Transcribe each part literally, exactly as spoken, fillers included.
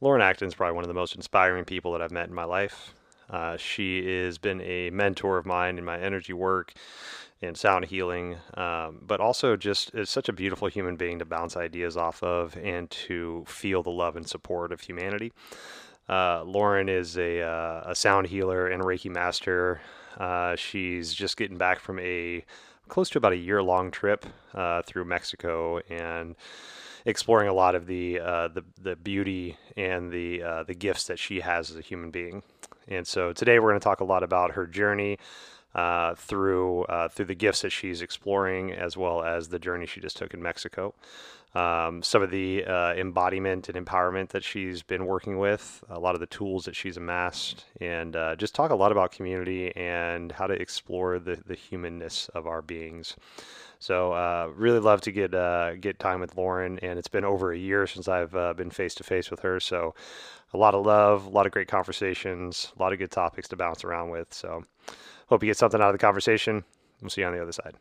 Lauren Acton is probably one of the most inspiring people that I've met in my life. Uh, she has been a mentor of mine in my energy work and sound healing, um, but also just is such a beautiful human being to bounce ideas off of and to feel the love and support of humanity. Uh, Lauren is a, uh, a sound healer and Reiki master. Uh, she's just getting back from a close to about a year long trip uh, through Mexico and exploring a lot of the, uh, the, the beauty and the, uh, the gifts that she has as a human being. And so today we're going to talk a lot about her journey uh, through uh, through the gifts that she's exploring, as well as the journey she just took in Mexico. Um, some of the uh, embodiment and empowerment that she's been working with, a lot of the tools that she's amassed, and uh, just talk a lot about community and how to explore the, the humanness of our beings. So uh, really love to get uh, get time with Lauren, and it's been over a year since I've uh, been face-to-face with her, so a lot of love, a lot of great conversations, a lot of good topics to bounce around with. So hope you get something out of the conversation. We'll see you on the other side.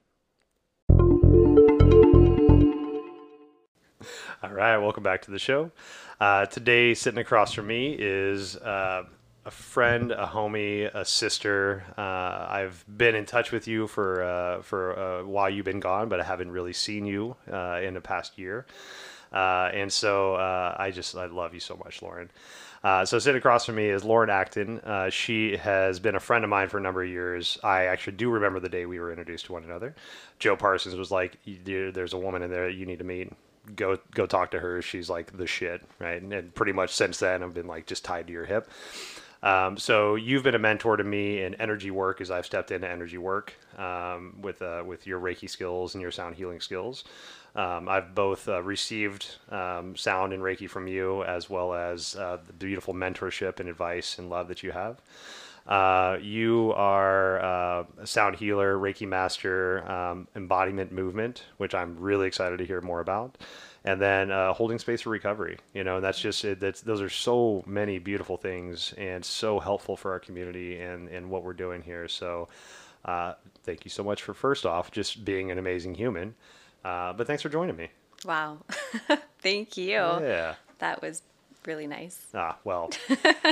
All right, welcome back to the show. Uh, today, sitting across from me is uh, a friend, a homie, a sister. Uh, I've been in touch with you for uh, for a while. You've been gone, but I haven't really seen you uh, in the past year. Uh, and so uh, I just I love you so much, Lauren. Uh, so sitting across from me is Lauren Acton. Uh, she has been a friend of mine for a number of years. I actually do remember the day we were introduced to one another. Joe Parsons was like, "There's a woman in there you need to meet. Go go talk to her. She's like the shit," right? And, and pretty much since then, I've been like just tied to your hip. Um, so you've been a mentor to me in energy work as I've stepped into energy work um, with uh, with your Reiki skills and your sound healing skills. Um, I've both uh, received um, sound and Reiki from you, as well as uh, the beautiful mentorship and advice and love that you have. Uh, you are uh, a sound healer, Reiki master, um, embodiment movement, which I'm really excited to hear more about. And then uh, holding space for recovery, you know, and that's just, that's, those are so many beautiful things and so helpful for our community and, and what we're doing here. So uh, thank you so much for, first off, just being an amazing human. Uh, but thanks for joining me. Wow. Thank you. Yeah. That was really nice. Ah, well,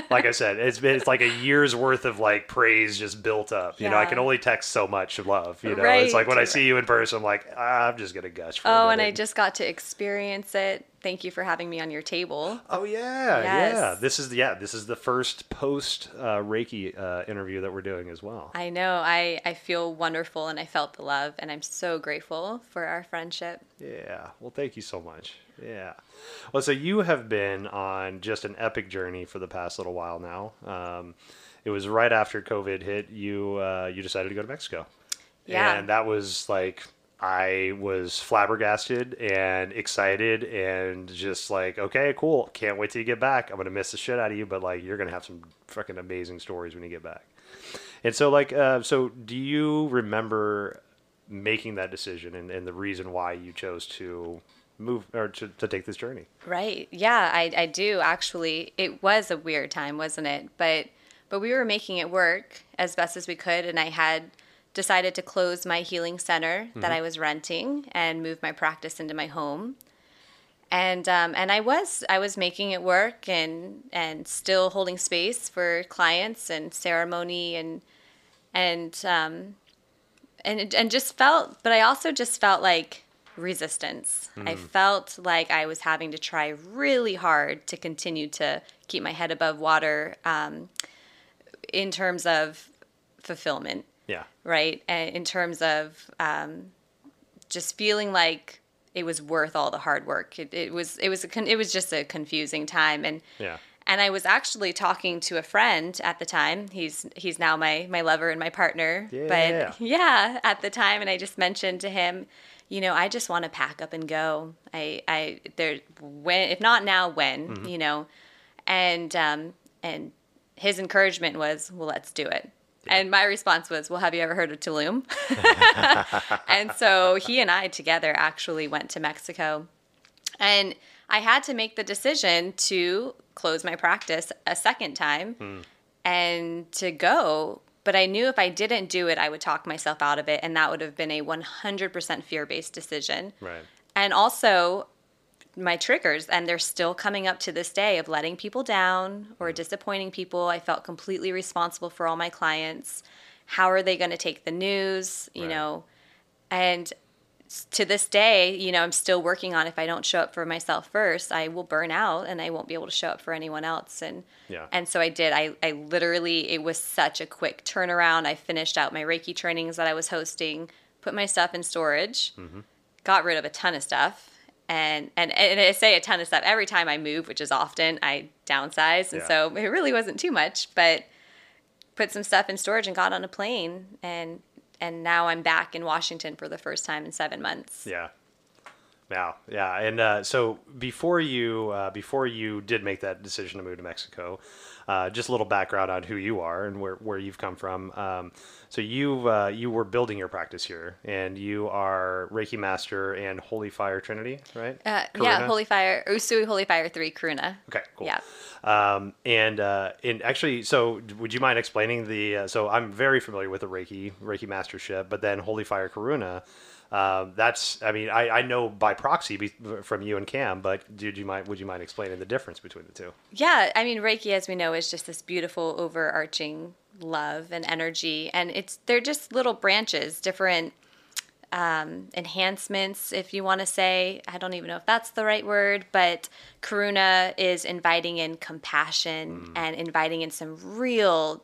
like I said, it's been, it's like a year's worth of like praise just built up. Yeah. You know, I can only text so much love, you know, right. It's like when I see you in person, I'm like, ah, I'm just going to gush for Oh, and I just got to experience it. Thank you for having me on your table. Oh yeah. Yes. Yeah. This is the, yeah, this is the first post uh, Reiki uh, interview that we're doing as well. I know. I, I feel wonderful and I felt the love and I'm so grateful for our friendship. Yeah. Well, thank you so much. Yeah. Well, so you have been on just an epic journey for the past little while now. Um, it was right after COVID hit, you, uh, you decided to go to Mexico. Yeah. And that was like, I was flabbergasted and excited and just like, okay, cool. Can't wait till you get back. I'm going to miss the shit out of you, but like, you're going to have some freaking amazing stories when you get back. And so like, uh, so do you remember making that decision and, and the reason why you chose to move or to, to take this journey? Right. Yeah, I, I do actually. It was a weird time, wasn't it? But, but we were making it work as best as we could. And I had decided to close my healing center that mm-hmm. I was renting and move my practice into my home. And, um, and I was, I was making it work and, and still holding space for clients and ceremony and, and, um, and, and just felt, but I also just felt like resistance. Mm. I felt like I was having to try really hard to continue to keep my head above water um, in terms of fulfillment. Yeah. Right. And in terms of um, just feeling like it was worth all the hard work. It, it was. It was. A con- it was just a confusing time. And yeah. And I was actually talking to a friend at the time. He's he's now my my lover and my partner. Yeah. But yeah, at the time, and I just mentioned to him, you know, I just want to pack up and go. I, I, there, when, if not now, when, mm-hmm. you know, and, um, and his encouragement was, well, let's do it. Yeah. And my response was, well, have you ever heard of Tulum? And so he and I together actually went to Mexico and I had to make the decision to close my practice a second time mm. and to go. But I knew if I didn't do it, I would talk myself out of it, and that would have been a one hundred percent fear-based decision. Right. And also my triggers, and they're still coming up to this day, of letting people down or disappointing people. I felt completely responsible for all my clients. How are they going to take the news? You right. know, and to this day, you know, I'm still working on, if I don't show up for myself first, I will burn out and I won't be able to show up for anyone else. And yeah. and so I did. I, I literally, it was such a quick turnaround. I finished out my Reiki trainings that I was hosting, put my stuff in storage, mm-hmm. got rid of a ton of stuff. And, and and I say a ton of stuff. Every time I move, which is often, I downsize. And yeah. so it really wasn't too much, but put some stuff in storage and got on a plane. And and now I'm back in Washington for the first time in seven months. Yeah. Wow. Yeah. And uh, so before you uh, before you did make that decision to move to Mexico, uh, just a little background on who you are and where, where you've come from. Um, so you uh, you were building your practice here, and you are Reiki Master and Holy Fire Trinity, right? Uh, yeah, Holy Fire Usui Holy Fire Three Karuna. Okay, cool. Yeah. Um, and uh, and actually, so would you mind explaining the? Uh, so I'm very familiar with the Reiki Reiki Mastership, but then Holy Fire Karuna. Uh, that's, I mean, I, I know by proxy be, from you and Cam, but did you mind, would you mind explaining the difference between the two? Yeah. I mean, Reiki, as we know, is just this beautiful overarching love and energy. And it's, they're just little branches, different, um, enhancements, if you want to say. I don't even know if that's the right word, but Karuna is inviting in compassion mm. and inviting in some real,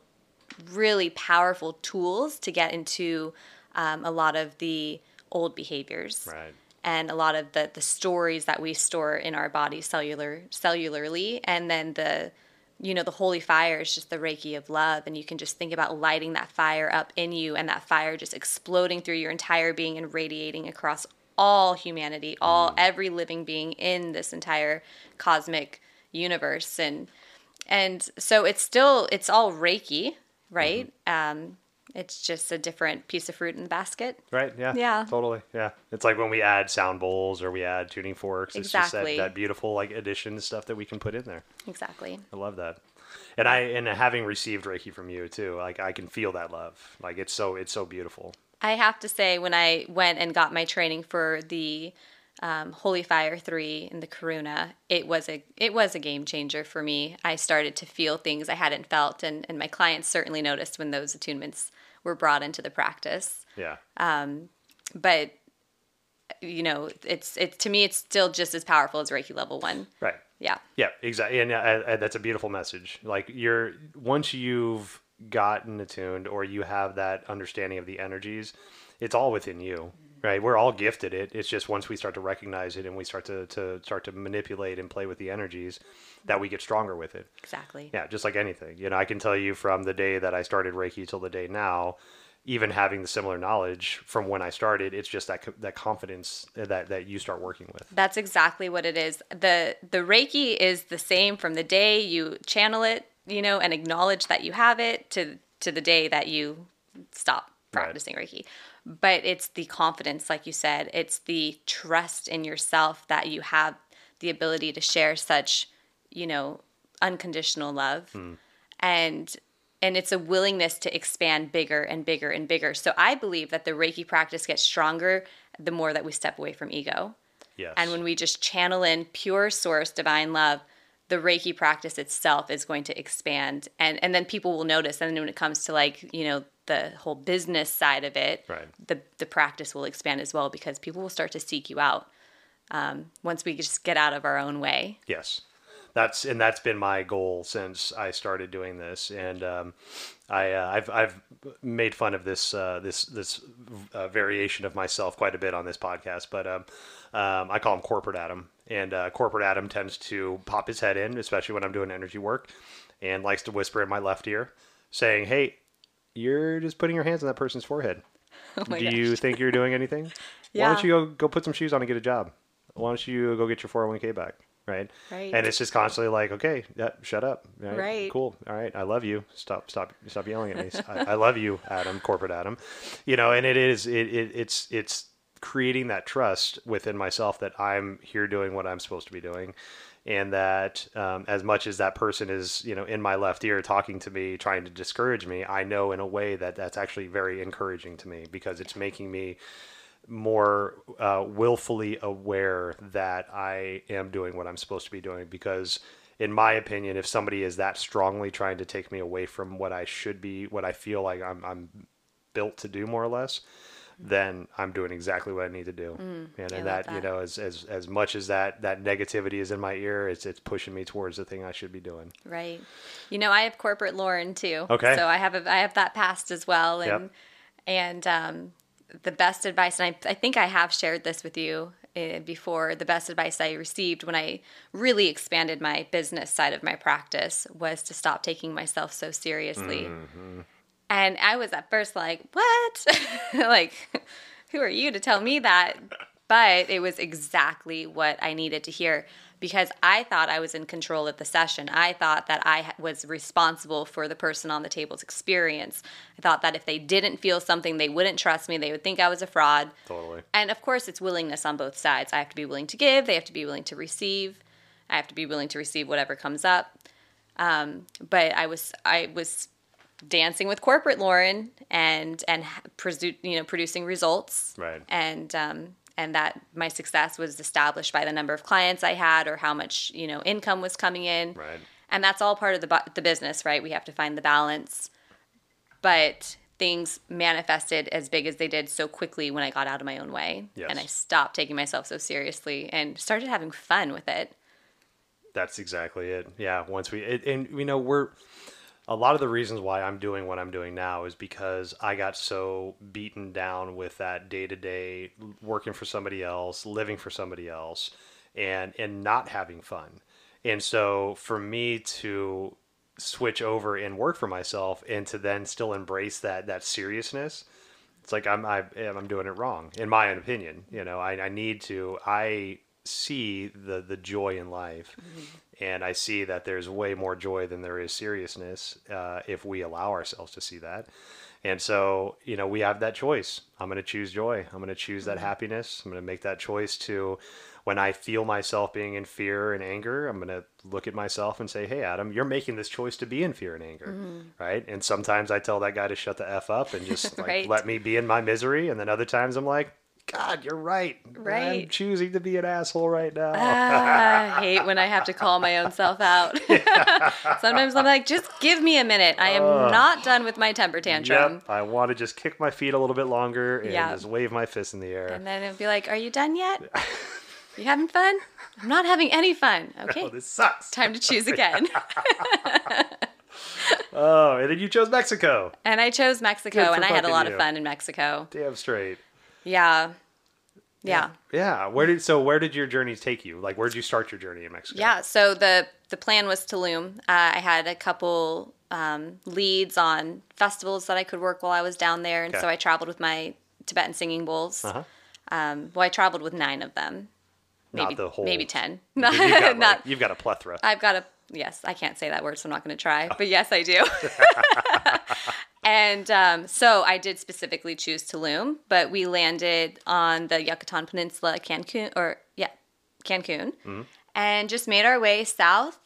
really powerful tools to get into, um, a lot of the old behaviors right. and a lot of the, the stories that we store in our body cellular cellularly. And then the, you know, the holy fire is just the Reiki of love. And you can just think about lighting that fire up in you and that fire just exploding through your entire being and radiating across all humanity, all mm. every living being in this entire cosmic universe. And, and so it's still, it's all Reiki, right? Mm-hmm. Um, It's just a different piece of fruit in the basket. Right, yeah. Yeah. Totally, yeah. It's like when we add sound bowls or we add tuning forks. It's exactly. just that, that beautiful like addition stuff that we can put in there. Exactly. I love that. And I and having received Reiki from you too, like I can feel that love. Like it's so it's so beautiful. I have to say, when I went and got my training for the um, Holy Fire Three and the Karuna, it was a it was a game changer for me. I started to feel things I hadn't felt, and, and my clients certainly noticed when those attunements were brought into the practice. Yeah. Um, but you know, it's, it's, to me, it's still just as powerful as Reiki level one. Right. Yeah. Yeah, exactly. And uh, uh, that's a beautiful message. Like you're, once you've gotten attuned or you have that understanding of the energies, it's all within you, right? We're all gifted it. It's just once we start to recognize it and we start to, to start to manipulate and play with the energies, that we get stronger with it. Exactly. Yeah, just like anything. You know, I can tell you from the day that I started Reiki till the day now, even having the similar knowledge from when I started, it's just that that confidence that, that you start working with. That's exactly what it is. The the Reiki is the same from the day you channel it, you know, and acknowledge that you have it to to the day that you stop practicing right. Reiki. But it's the confidence, like you said. It's the trust in yourself that you have the ability to share such, you know, unconditional love. Hmm. And and it's a willingness to expand bigger and bigger and bigger. So I believe that the Reiki practice gets stronger the more that we step away from ego. Yes. And when we just channel in pure source divine love, the Reiki practice itself is going to expand. And, and then people will notice. And then when it comes to like, you know, the whole business side of it, right. the, the practice will expand as well because people will start to seek you out um, once we just get out of our own way. Yes. That's and that's been my goal since I started doing this, and um, I uh, I've I've made fun of this uh, this this uh, variation of myself quite a bit on this podcast, but um, um, I call him Corporate Adam, and uh, Corporate Adam tends to pop his head in, especially when I'm doing energy work, and likes to whisper in my left ear, saying, "Hey, you're just putting your hands on that person's forehead. Oh my Do gosh. you think you're doing anything? Yeah. Why don't you go go put some shoes on and get a job? Why don't you go get your four oh one k back?" Right? Right. And it's just constantly like, okay, yeah, shut up. Right? Right. Cool. All right. I love you. Stop, stop, stop yelling at me. I, I love you, Adam, Corporate Adam, you know, and it is, it, it, it's, it's creating that trust within myself that I'm here doing what I'm supposed to be doing. And that, um, as much as that person is, you know, in my left ear talking to me, trying to discourage me, I know in a way that that's actually very encouraging to me because it's making me more uh, willfully aware that I am doing what I'm supposed to be doing. Because in my opinion, if somebody is that strongly trying to take me away from what I should be, what I feel like I'm, I'm built to do more or less, then I'm doing exactly what I need to do. Mm, and and that, that, you know, as, as, as much as that, that negativity is in my ear, it's, it's pushing me towards the thing I should be doing. Right. You know, I have corporate Lauren too. Okay. So I have, a, I have that past as well. And, yep. and, um, the best advice, and I, I think I have shared this with you before, the best advice I received when I really expanded my business side of my practice was to stop taking myself so seriously. Mm-hmm. And I was at first like, what? Like, who are you to tell me that? But it was exactly what I needed to hear, because I thought I was in control of the session. I thought that I was responsible for the person on the table's experience. I thought that if they didn't feel something, they wouldn't trust me. They would think I was a fraud. Totally. And, of course, it's willingness on both sides. I have to be willing to give. They have to be willing to receive. I have to be willing to receive whatever comes up. Um, but I was I was – dancing with corporate Lauren and and produ- you know producing results, right? And um and that my success was established by the number of clients I had or how much you know income was coming in, right? And that's all part of the the business, right? We have to find the balance, but things manifested as big as they did so quickly when I got out of my own way, yes. and I stopped taking myself so seriously and started having fun with it. That's exactly it. Yeah, once we it, and you know we're. A lot of the reasons why I'm doing what I'm doing now is because I got so beaten down with that day-to-day working for somebody else, living for somebody else, and and not having fun. And so for me to switch over and work for myself and to then still embrace that that seriousness, it's like I'm I, I'm doing it wrong, in my own opinion. You know, I, I need to I see the the joy in life. Mm-hmm. And I see that there's way more joy than there is seriousness uh, if we allow ourselves to see that. And so, you know, we have that choice. I'm going to choose joy. I'm going to choose that happiness. I'm going to make that choice to, when I feel myself being in fear and anger, I'm going to look at myself and say, hey, Adam, you're making this choice to be in fear and anger, mm-hmm. right? And sometimes I tell that guy to shut the F up and just like, right. let me be in my misery. And then other times I'm like, God, you're right. Right. I'm choosing to be an asshole right now. Ah, I hate when I have to call my own self out. Sometimes I'm like, just give me a minute. I am uh, not done with my temper tantrum. Yep. I want to just kick my feet a little bit longer and yep. just wave my fist in the air. And then it'll be like, are you done yet? You having fun? I'm not having any fun. Okay. Oh, this sucks. Time to choose again. Oh, and then you chose Mexico. And I chose Mexico, and I had a lot you. of fun in Mexico. Damn straight. Yeah. Yeah. Yeah. Where did so where did your journey take you? Like, where did you start your journey in Mexico? Yeah. So the, the plan was Tulum. Uh, I had a couple um, leads on festivals that I could work while I was down there. And okay. so I traveled with my Tibetan singing bowls. Uh-huh. Um, well, I traveled with nine of them. Maybe, Not the whole. Maybe ten. You've got, Not, like, you've got a plethora. I've got a, yes, I can't say that word, so I'm not going to try. But yes, I do. And um, so I did specifically choose Tulum, but we landed on the Yucatan Peninsula, Cancun, or yeah, Cancun, mm-hmm. and just made our way south.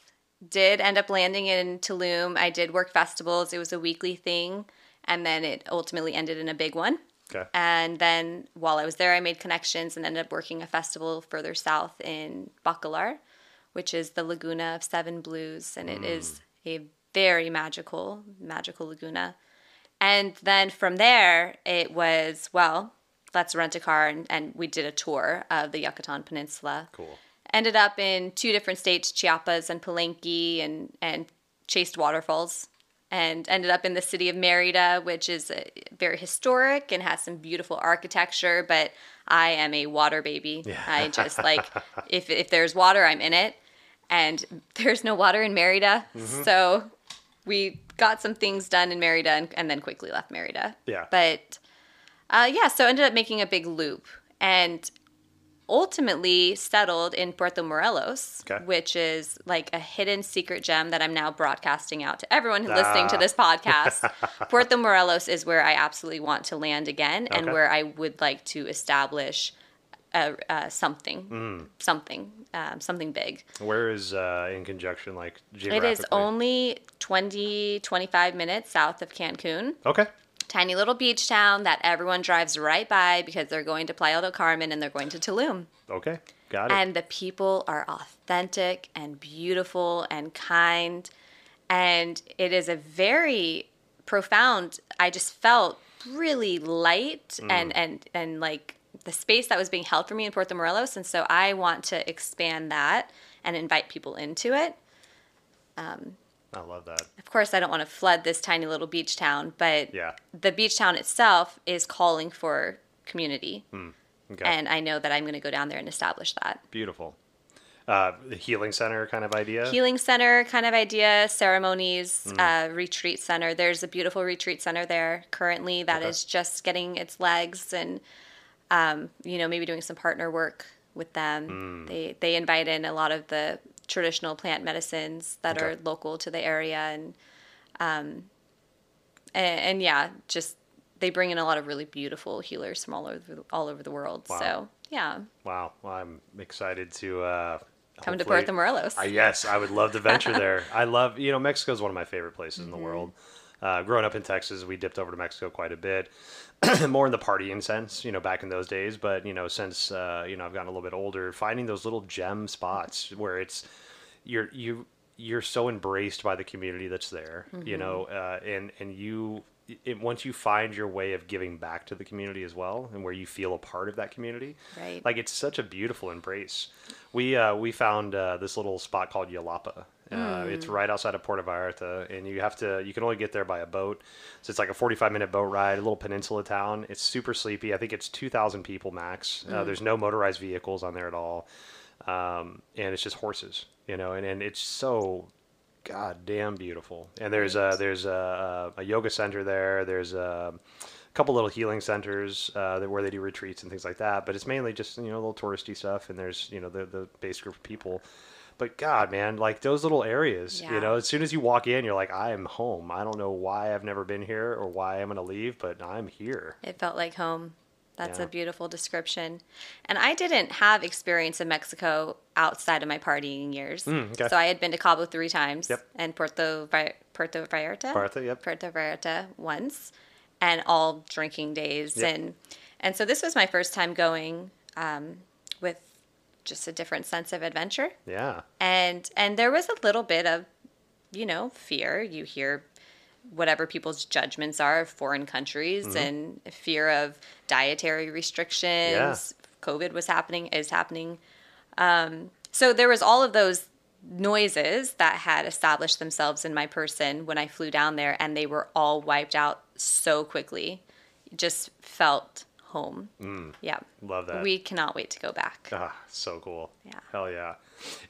Did end up landing in Tulum. I did work festivals. It was a weekly thing, and then it ultimately ended in a big one. Okay. And then while I was there, I made connections and ended up working a festival further south in Bacalar, which is the Laguna of Seven Blues, and it mm. is a very magical, magical laguna. And then from there, it was, well, let's rent a car, and, and we did a tour of the Yucatan Peninsula. Cool. Ended up in two different states, Chiapas and Palenque, and, and chased waterfalls, and ended up in the city of Merida, which is very historic and has some beautiful architecture, but I am a water baby. Yeah. I just, like, if if there's water, I'm in it, and there's no water in Merida, mm-hmm. so we got some things done in Merida and, and then quickly left Merida. Yeah. But, uh, yeah, so ended up making a big loop and ultimately settled in Puerto Morelos, okay. which is like a hidden secret gem that I'm now broadcasting out to everyone who's ah. listening to this podcast. Puerto Morelos is where I absolutely want to land again and okay. where I would like to establish Uh, uh, something, mm. something, um, something big. Where is, uh, in conjunction, like geographically? It is only twenty, twenty-five minutes south of Cancun. Okay. tiny little beach town that everyone drives right by because they're going to Playa del Carmen and they're going to Tulum. Okay, got it. And the people are authentic and beautiful and kind. And it is a very profound, I just felt really light mm. and, and, and like the space that was being held for me in Puerto Morelos. And so I want to expand that and invite people into it. Um, I love that. Of course, I don't want to flood this tiny little beach town, but yeah. the beach town itself is calling for community. Mm. Okay. And I know that I'm going to go down there and establish that. Beautiful. Uh, the healing center kind of idea? Healing center kind of idea, ceremonies, mm. uh, retreat center. There's a beautiful retreat center there currently that okay. is just getting its legs and, um, you know, maybe doing some partner work with them. Mm. They they invite in a lot of the traditional plant medicines that okay. are local to the area. And, um, and, and yeah, just they bring in a lot of really beautiful healers from all over, all over the world. Wow. So, yeah. Wow. Well, I'm excited to... Uh... Come to Puerto Morelos. Uh, yes, I would love to venture there. I love, you know, Mexico is one of my favorite places mm-hmm. in the world. Uh, growing up in Texas, we dipped over to Mexico quite a bit, more in the partying sense, you know, back in those days. But, you know, since, uh, you know, I've gotten a little bit older, finding those little gem spots where it's, you're, you, you're so embraced by the community that's there, mm-hmm. you know, uh, and, and you, it, once you find your way of giving back to the community as well and where you feel a part of that community, right. like it's such a beautiful embrace. We uh, we found uh, this little spot called Yalapa. Uh, mm. It's right outside of Puerto Vallarta, and you have to you can only get there by a boat. So it's like a forty-five minute boat ride, a little peninsula town. It's super sleepy. I think it's two thousand people max. Mm. Uh, there's no motorized vehicles on there at all, um, and it's just horses, you know. And, and it's so goddamn beautiful. And there's right. a there's a, a yoga center there. There's a couple little healing centers uh, where they do retreats and things like that, but it's mainly just, you know, little touristy stuff, and there's, you know, the, the base group of people. But God, man, like those little areas, yeah. you know, as soon as you walk in, you're like, I am home. I don't know why I've never been here or why I'm going to leave, but I'm here. It felt like home. That's yeah. a beautiful description. And I didn't have experience in Mexico outside of my partying years. Mm, okay. So I had been to Cabo three times yep. and Puerto, Puerto Vallarta, Bartha, yep. Puerto Vallarta once. And all drinking days. Yep. And and so this was my first time going um, with just a different sense of adventure. Yeah. And and there was a little bit of, you know, fear. You hear whatever people's judgments are of foreign countries mm-hmm. and fear of dietary restrictions. Yeah. COVID was happening, is happening. Um, so there was all of those noises that had established themselves in my person when I flew down there, and they were all wiped out so quickly. Just felt home. Mm, yeah. Love that. We cannot wait to go back. Ah, so cool. Yeah. Hell yeah.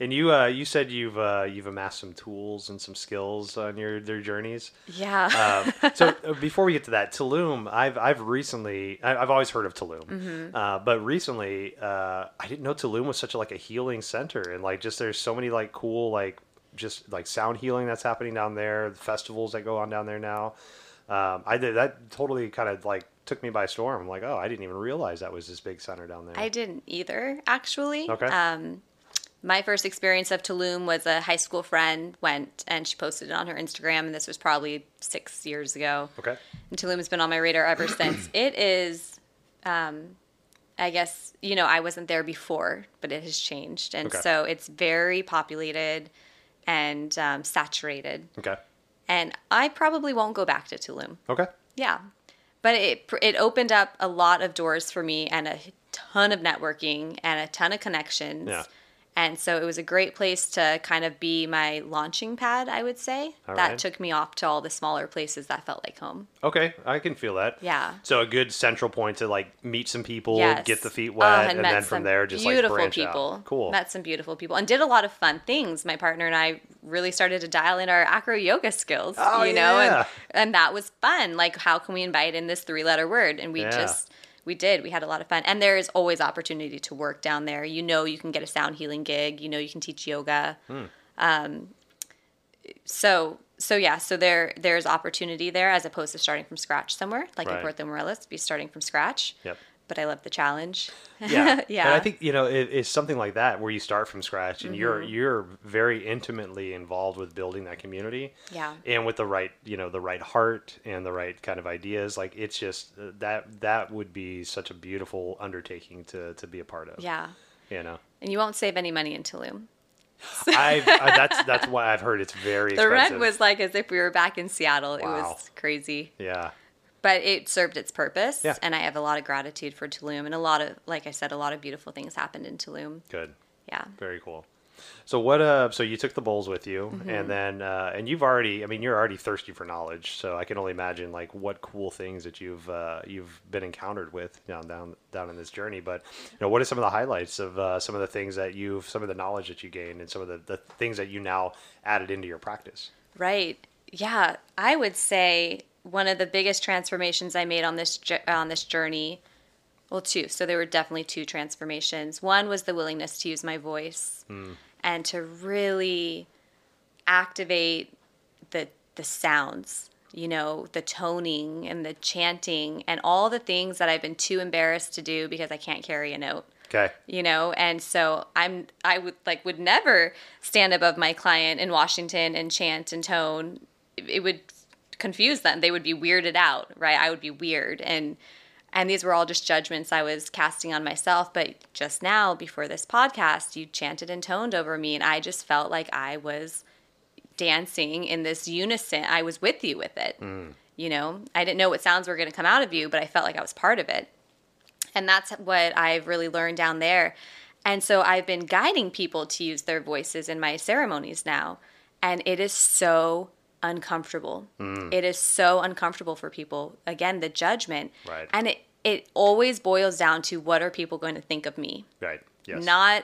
And you uh, you said you've uh, you've amassed some tools and some skills on your their journeys. Yeah. um, so before we get to that, Tulum, I've I've recently I've always heard of Tulum, mm-hmm. uh, but recently uh, I didn't know Tulum was such a, like a healing center, and like just there's so many like cool like just like sound healing that's happening down there, the festivals that go on down there now. Um, I did that totally kind of like took me by storm. I'm like, oh, I didn't even realize that was this big center down there. I didn't either, actually. Okay. Um, my first experience of Tulum was a high school friend went and she posted it on her Instagram, and this was probably six years ago. Okay. And Tulum has been on my radar ever since. It is, um, I guess, you know, I wasn't there before, but it has changed. And okay. so it's very populated and um, saturated. Okay. And I probably won't go back to Tulum. Okay. Yeah. But it it opened up a lot of doors for me and a ton of networking and a ton of connections. Yeah. And so it was a great place to kind of be my launching pad, I would say. All that right. took me off to all the smaller places that felt like home. Okay. I can feel that. Yeah. So a good central point to like meet some people, yes. get the feet wet, oh, and, and then from there just like branch people. Out. Cool. Met some beautiful people and did a lot of fun things. My partner and I really started to dial in our acro yoga skills, oh, you know, yeah. and, and that was fun. Like, how can we invite in this three letter word? And we yeah. just... We did. We had a lot of fun. And there is always opportunity to work down there. You know, you can get a sound healing gig. You know, you can teach yoga. Hmm. Um, so, so yeah, so there there's opportunity there as opposed to starting from scratch somewhere. Like right. in Puerto Morelos, be starting from scratch. Yep. but I love the challenge. Yeah. Yeah. And I think, you know, it, it's something like that where you start from scratch and mm-hmm. you're, you're very intimately involved with building that community. Yeah. And with the right, you know, the right heart and the right kind of ideas. Like it's just that, that would be such a beautiful undertaking to, to be a part of. Yeah. You know, and you won't save any money in Tulum. I that's that's why I've heard it's very expensive. The rent was like as if we were back in Seattle. Wow. It was crazy. Yeah. But it served its purpose. Yeah. And I have a lot of gratitude for Tulum. And a lot of, like I said, a lot of beautiful things happened in Tulum. Good. Yeah. Very cool. So what, uh, so you took the bowls with you mm-hmm. and then, uh, and you've already, I mean, you're already thirsty for knowledge. So I can only imagine like what cool things that you've, uh, you've been encountered with down, down, down in this journey. But, you know, what are some of the highlights of, uh, some of the things that you've, some of the knowledge that you gained and some of the, the things that you now added into your practice? Right. Yeah. I would say one of the biggest transformations I made on this, on this journey, well, two. So there were definitely two transformations. One was the willingness to use my voice mm. and to really activate the the sounds, you know, the toning and the chanting and all the things that I've been too embarrassed to do because I can't carry a note. Okay. You know, and so I'm I would like would never stand above my client in Washington and chant and tone. It, it would confuse them. They would be weirded out, right? I would be weird and And these were all just judgments I was casting on myself. But just now, before this podcast, you chanted and toned over me. And I just felt like I was dancing in this unison. I was with you with it. Mm. You know, I didn't know what sounds were going to come out of you, but I felt like I was part of it. And that's what I've really learned down there. And so I've been guiding people to use their voices in my ceremonies now. And it is so uncomfortable. Mm. It is so uncomfortable for people. Again, the judgment. Right. And it, it always boils down to what are people going to think of me? Right. Yes. Not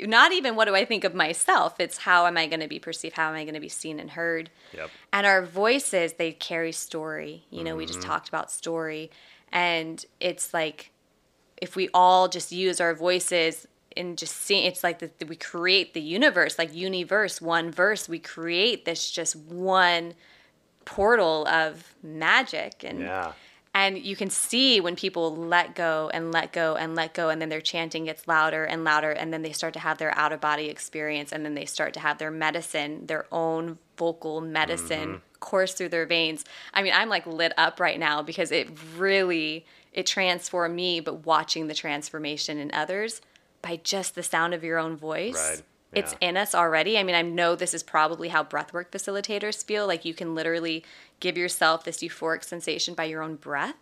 not even what do I think of myself? It's how am I going to be perceived? How am I going to be seen and heard? Yep. And our voices, they carry story. You know, mm-hmm. we just talked about story. And it's like if we all just use our voices and just sing, it's like the, the, we create the universe, like universe, one verse. We create this just one portal of magic. And yeah. And you can see when people let go and let go and let go, and then their chanting gets louder and louder, and then they start to have their out-of-body experience, and then they start to have their medicine, their own vocal medicine mm-hmm. course through their veins. I mean, I'm like lit up right now because it really, it transformed me, but watching the transformation in others by just the sound of your own voice. Right. Yeah. It's in us already. I mean, I know this is probably how breathwork facilitators feel. Like you can literally give yourself this euphoric sensation by your own breath.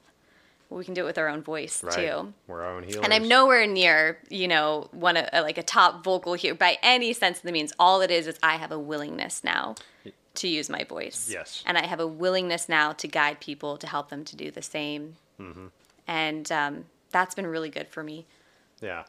Well, we can do it with our own voice right. too. We're our own healers. And I'm nowhere near, you know, one of, like a top vocal here by any sense of the means. All it is is I have a willingness now to use my voice. Yes. And I have a willingness now to guide people, to help them to do the same. Mm-hmm. And um, that's been really good for me. Yeah.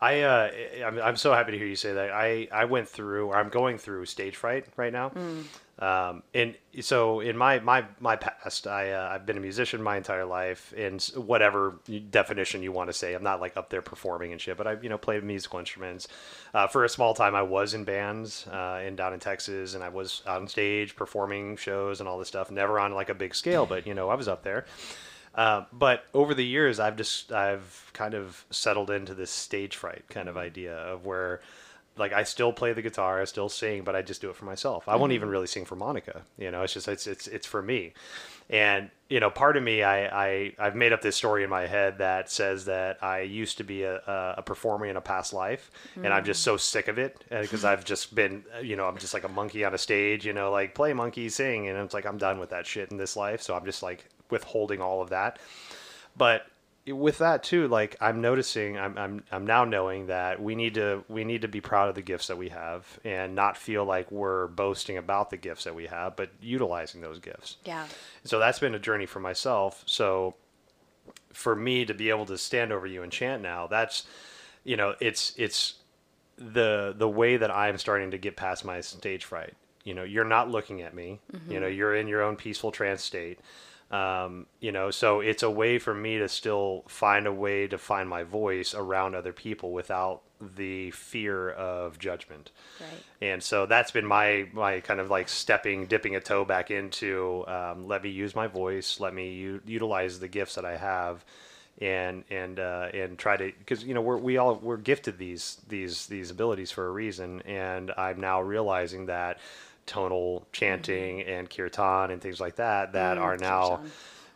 I, uh, I'm, I'm so happy to hear you say that. I, I went through, or I'm going through stage fright right now. Mm. Um, and so in my, my, my past, I, uh, I've been a musician my entire life and whatever definition you want to say, I'm not like up there performing and shit, but I, you know, played musical instruments, uh, for a small time. I was in bands, uh, in down in Texas, and I was on stage performing shows and all this stuff, never on like a big scale, but you know, I was up there. Uh, but over the years, I've just I've kind of settled into this stage fright kind of idea of where, like, I still play the guitar, I still sing, but I just do it for myself. I mm-hmm. won't even really sing for Monica. You know, it's just it's it's it's for me. And you know, part of me, I, I I've made up this story in my head that says that I used to be a a performer in a past life, mm. and I'm just so sick of it because I've just been, you know, I'm just like a monkey on a stage, you know, like play monkey, sing, and it's like I'm done with that shit in this life. So I'm just like withholding all of that. But with that too, like I'm noticing, I'm, I'm, I'm now knowing that we need to, we need to be proud of the gifts that we have and not feel like we're boasting about the gifts that we have, but utilizing those gifts. Yeah. So that's been a journey for myself. So for me to be able to stand over you and chant now, that's, you know, it's, it's the, the way that I'm starting to get past my stage fright. You know, you're not looking at me, mm-hmm. you know, you're in your own peaceful trance state. Um, you know, so it's a way for me to still find a way to find my voice around other people without the fear of judgment. Right. And so that's been my, my kind of like stepping, dipping a toe back into, um, let me use my voice, let me u- utilize the gifts that I have and and uh, and try to, because you know we're we all we're gifted these these these abilities for a reason, and I'm now realizing that tonal chanting mm-hmm. and kirtan and things like that that mm-hmm. are now.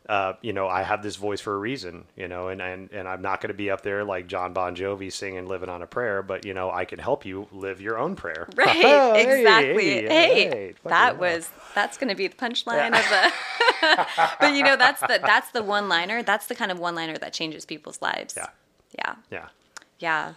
Uh, you know, I have this voice for a reason, you know, and, and, and I'm not going to be up there like John Bon Jovi singing Living on a Prayer, but, you know, I can help you live your own prayer. Right. Oh, exactly. Hey, hey, hey right. that was, that's going to be the punchline yeah. of the, but you know, that's the, that's the one liner. That's the kind of one liner that changes people's lives. Yeah. Yeah. Yeah. Yeah.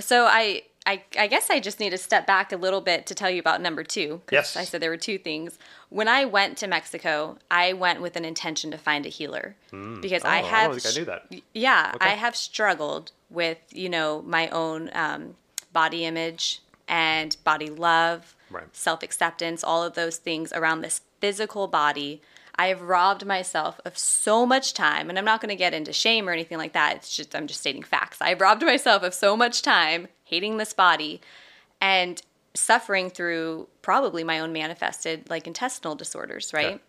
So I, I, I guess I just need to step back a little bit to tell you about number two. Yes. I said there were two things. When I went to Mexico, I went with an intention to find a healer mm. because oh, I have, I don't think I knew that. Yeah, okay. I have struggled with, you know, my own um, body image and body love, right. self-acceptance, all of those things around this physical body. I have robbed myself of so much time, and I'm not going to get into shame or anything like that. It's just, I'm just stating facts. I've robbed myself of so much time hating this body and suffering through probably my own manifested like intestinal disorders, right?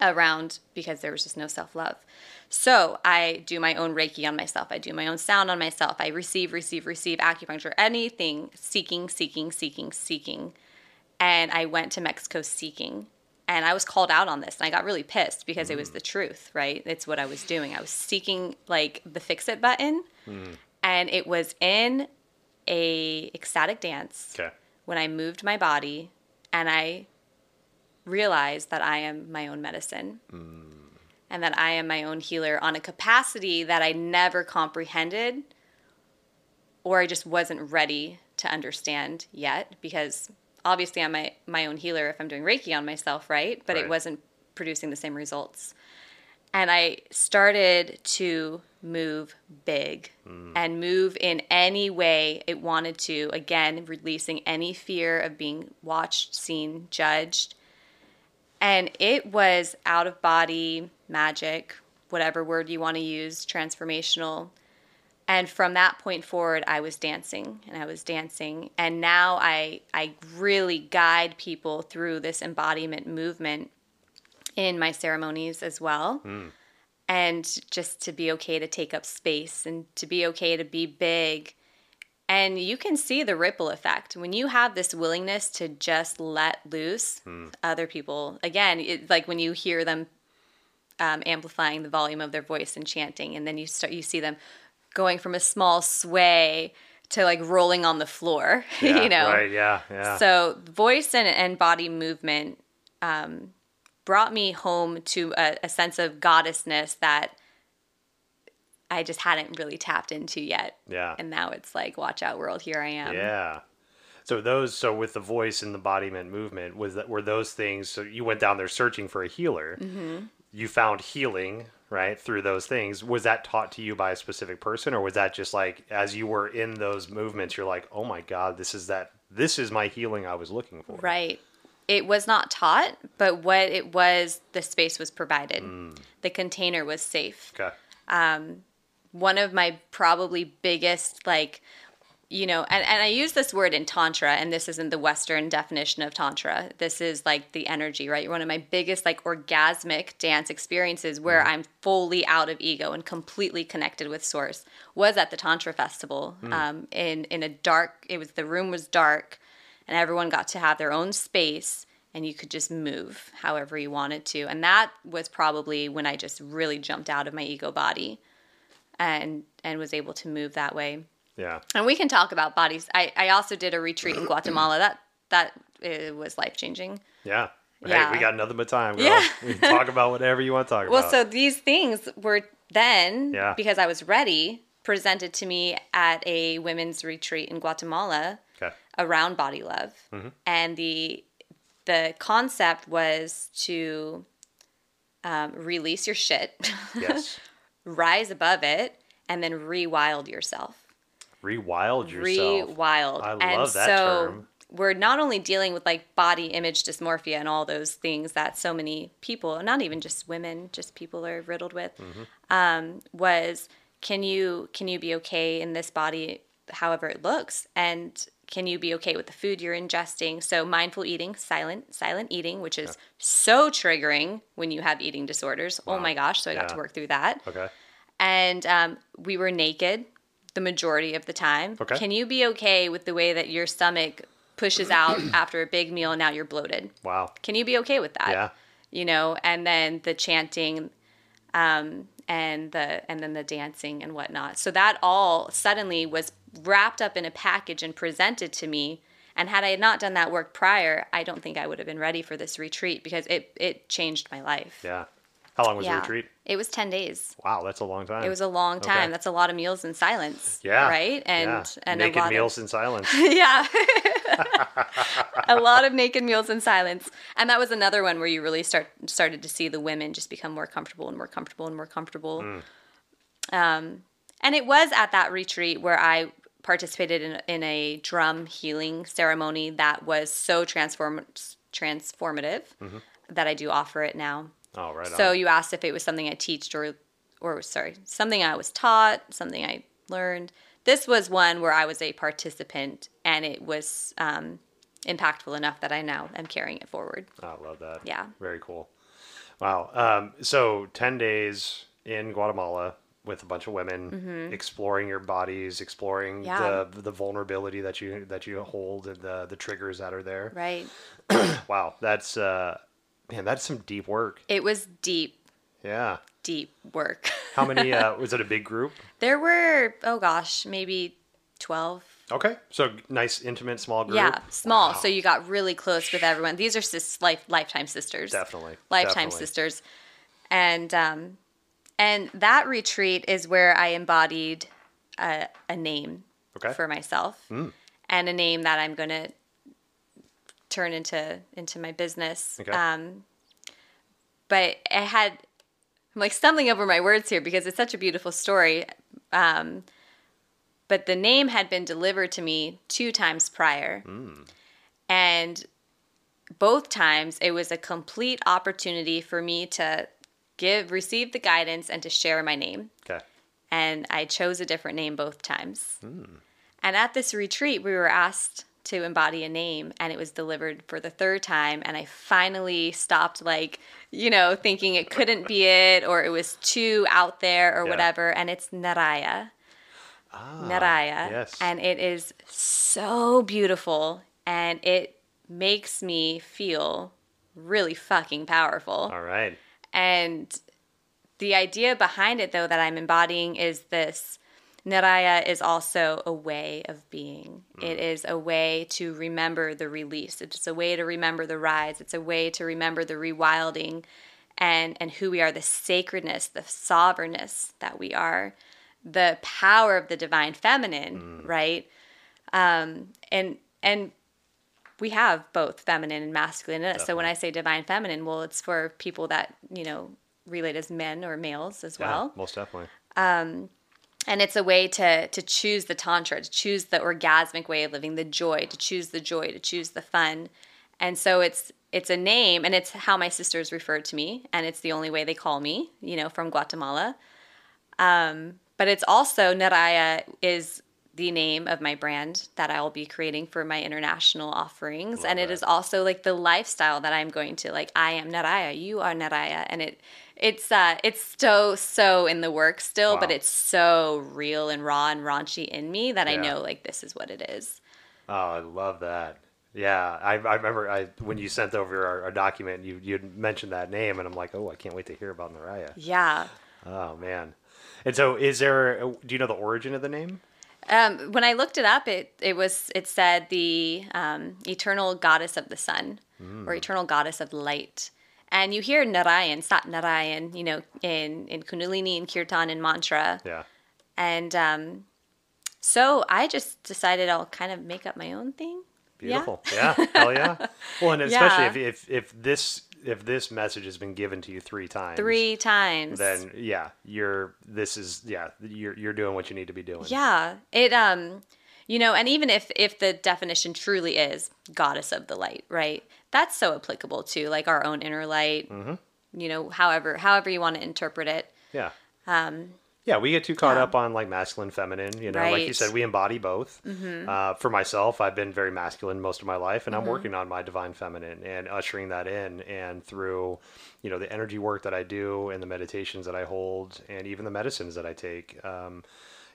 Yeah. Around because there was just no self-love. So I do my own Reiki on myself. I do my own sound on myself. I receive, receive, receive, acupuncture, anything, seeking, seeking, seeking, seeking. And I went to Mexico seeking. And I was called out on this, and I got really pissed because mm. it was the truth, right? It's what I was doing. I was seeking like the fix-it button, mm. and it was in a ecstatic dance okay. when I moved my body, and I realized that I am my own medicine, mm. and that I am my own healer on a capacity that I never comprehended, or I just wasn't ready to understand yet, because obviously I'm my, my own healer if I'm doing Reiki on myself, right? But right. it wasn't producing the same results. And I started to move big mm. and move in any way it wanted to. Again, releasing any fear of being watched, seen, judged. And it was out of body, magic, whatever word you want to use, transformational. And from that point forward, I was dancing and I was dancing. And now I I really guide people through this embodiment movement in my ceremonies as well. Mm. And just to be okay to take up space and to be okay to be big. And you can see the ripple effect. When you have this willingness to just let loose mm. other people, again, it, like when you hear them um, amplifying the volume of their voice and chanting, and then you start you see them going from a small sway to like rolling on the floor, yeah, you know? Right, yeah, yeah. So voice and, and body movement um, brought me home to a, a sense of goddessness that I just hadn't really tapped into yet. Yeah. And now it's like, watch out world, here I am. Yeah. So those, so with the voice and the embodiment movement, was that, were those things, so you went down there searching for a healer, mm-hmm. you found healing, right, through those things. Was that taught to you by a specific person, or was that just like, as you were in those movements, you're like, oh my God, this is that, this is my healing I was looking for. Right. It was not taught, but what it was, the space was provided. Mm. The container was safe. Okay. Um, one of my probably biggest, like, you know, and, and I use this word in Tantra, and this isn't the Western definition of Tantra. This is like the energy, right? One of my biggest like orgasmic dance experiences where mm. I'm fully out of ego and completely connected with source was at the Tantra Festival. Mm. Um, in, in a dark, it was, the room was dark, and everyone got to have their own space, and you could just move however you wanted to. And that was probably when I just really jumped out of my ego body and and was able to move that way. Yeah. And we can talk about bodies. I, I also did a retreat in Guatemala. That that it was life-changing. Yeah. Hey, yeah. We got nothing but time, girl. Yeah. We can talk about whatever you want to talk well, about. Well, so these things were then, yeah. because I was ready, presented to me at a women's retreat in Guatemala okay. around body love. Mm-hmm. And the the concept was to um, release your shit, yes. rise above it, and then rewild yourself. Rewild yourself. Rewild. I love and that so term. We're not only dealing with like body image dysmorphia and all those things that so many people, not even just women, just people are riddled with, mm-hmm. um, was can you can you be okay in this body however it looks? And can you be okay with the food you're ingesting? So mindful eating, silent, silent eating, which is yeah. so triggering when you have eating disorders. Wow. Oh my gosh. So I yeah. got to work through that. Okay. and um, we were naked the majority of the time. Okay. Can you be okay with the way that your stomach pushes out after a big meal and now you're bloated? Wow. Can you be okay with that? Yeah. You know, and then the chanting um, and the and then the dancing and whatnot. So that all suddenly was wrapped up in a package and presented to me. And had I not done that work prior, I don't think I would have been ready for this retreat because it, it changed my life. Yeah. How long was yeah. the retreat? It was ten days. Wow, that's a long time. It was a long time. Okay. That's a lot of meals in silence. Yeah. Right? And, yeah. and naked a lot meals of... in silence. Yeah. A lot of naked meals in silence. And that was another one where you really start started to see the women just become more comfortable and more comfortable and more comfortable. Mm. Um, and it was at that retreat where I participated in, in a drum healing ceremony that was so transform transformative mm-hmm. that I do offer it now. Oh, right. So on. You asked if it was something I teached or, or sorry, something I was taught, something I learned. This was one where I was a participant, and it was um, impactful enough that I now am carrying it forward. I love that. Yeah. Very cool. Wow. Um, so ten days in Guatemala with a bunch of women, mm-hmm. exploring your bodies, exploring yeah. the the vulnerability that you that you hold and the the triggers that are there. Right. Wow. That's. Uh, Man, that's some deep work. It was deep. Yeah. Deep work. How many, uh, was it a big group? There were, oh gosh, maybe twelve. Okay. So nice, intimate, small group. Yeah, small. Wow. So you got really close with everyone. These are sis- life, lifetime sisters. Definitely. Lifetime Definitely. sisters. And um, and that retreat is where I embodied a, a name okay. for myself mm. and a name that I'm going to turn into into my business. Okay. Um, but I had, I'm like stumbling over my words here because it's such a beautiful story. Um, but the name had been delivered to me two times prior. Mm. And both times it was a complete opportunity for me to give, receive the guidance and to share my name. Okay. And I chose a different name both times. Mm. And at this retreat, we were asked to embody a name, and it was delivered for the third time, and I finally stopped, like, you know, thinking it couldn't be it, or it was too out there, or yeah. whatever, and it's Naraya. Ah, Naraya. Yes. And it is so beautiful, and it makes me feel really fucking powerful. All right. And the idea behind it, though, that I'm embodying is this: Naraya is also a way of being. Mm. It is a way to remember the release. It's a way to remember the rise. It's a way to remember the rewilding and, and who we are, the sacredness, the sovereignness that we are, the power of the divine feminine, mm. right? Um, and and we have both feminine and masculine. Definitely. So when I say divine feminine, well, it's for people that, you know, relate as men or males as yeah, well. Most definitely. Um And it's a way to to choose the tantra, to choose the orgasmic way of living, the joy, to choose the joy, to choose the fun. And so it's it's a name, and it's how my sisters refer to me, and it's the only way they call me, you know, from Guatemala. Um, but it's also, Naraya is the name of my brand that I will be creating for my international offerings. Love and that. It is also like the lifestyle that I'm going to, like, I am Naraya, you are Naraya, and it... It's uh, it's so, so in the work still, wow. but it's so real and raw and raunchy in me that yeah. I know, like, this is what it is. Oh, I love that. Yeah, I, I remember I when you sent over our, our document, you you mentioned that name, and I'm like, oh, I can't wait to hear about Naraya. Yeah. Oh, man. And so is there, do you know the origin of the name? Um, when I looked it up, it, it was, it said the um, eternal goddess of the sun mm. or eternal goddess of light. And you hear Narayan, Sat Narayan, you know, in, in Kundalini, in Kirtan, in Mantra. Yeah. And um, so I just decided I'll kind of make up my own thing. Beautiful. Yeah. yeah. Hell yeah. Well, and especially yeah. if, if if this if this message has been given to you three times. Three times. Then yeah, you're this is yeah, you're you're doing what you need to be doing. Yeah. It um you know, and even if if the definition truly is goddess of the light, right? That's so applicable to, like, our own inner light, mm-hmm. you know, however however you want to interpret it. Yeah. Um, Yeah, we get too caught yeah. up on like masculine, feminine, you know, right. like you said, we embody both. Mm-hmm. Uh, for myself, I've been very masculine most of my life, and mm-hmm. I'm working on my divine feminine and ushering that in, and through, you know, the energy work that I do and the meditations that I hold and even the medicines that I take. Um,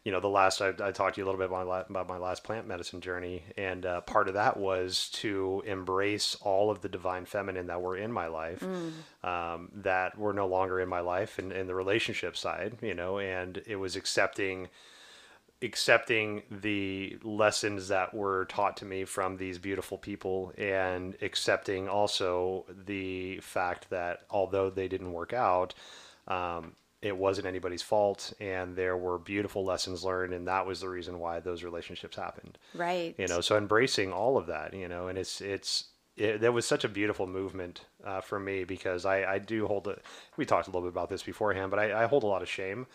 you know, the last, I, I talked to you a little bit about my, about my last plant medicine journey. And uh, part of that was to embrace all of the divine feminine that were in my life, mm. um, that were no longer in my life, and, and the relationship side, you know, and it was accepting, accepting the lessons that were taught to me from these beautiful people, and accepting also the fact that although they didn't work out, um, it wasn't anybody's fault, and there were beautiful lessons learned, and that was the reason why those relationships happened. Right. You know, so embracing all of that, you know, and it's, it's, it, that was such a beautiful movement uh, for me, because I, I do hold a, we talked a little bit about this beforehand, but I, I hold a lot of shame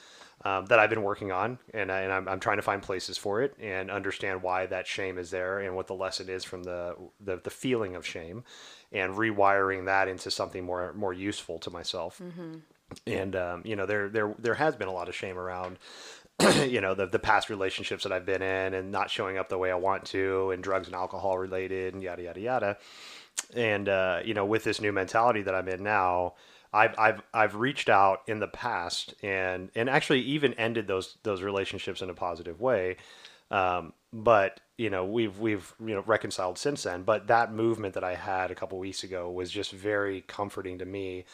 um, that I've been working on, and, I, and I'm, I'm trying to find places for it and understand why that shame is there and what the lesson is from the, the, the feeling of shame, and rewiring that into something more, more useful to myself. Mm-hmm. And, um, you know, there, there, there has been a lot of shame around, you know, the, the past relationships that I've been in, and not showing up the way I want to, and drugs and alcohol related, and yada, yada, yada. And, uh, you know, with this new mentality that I'm in now, I've, I've, I've reached out in the past and, and actually even ended those, those relationships in a positive way. Um, but, you know, we've, we've, you know, reconciled since then, but that movement that I had a couple weeks ago was just very comforting to me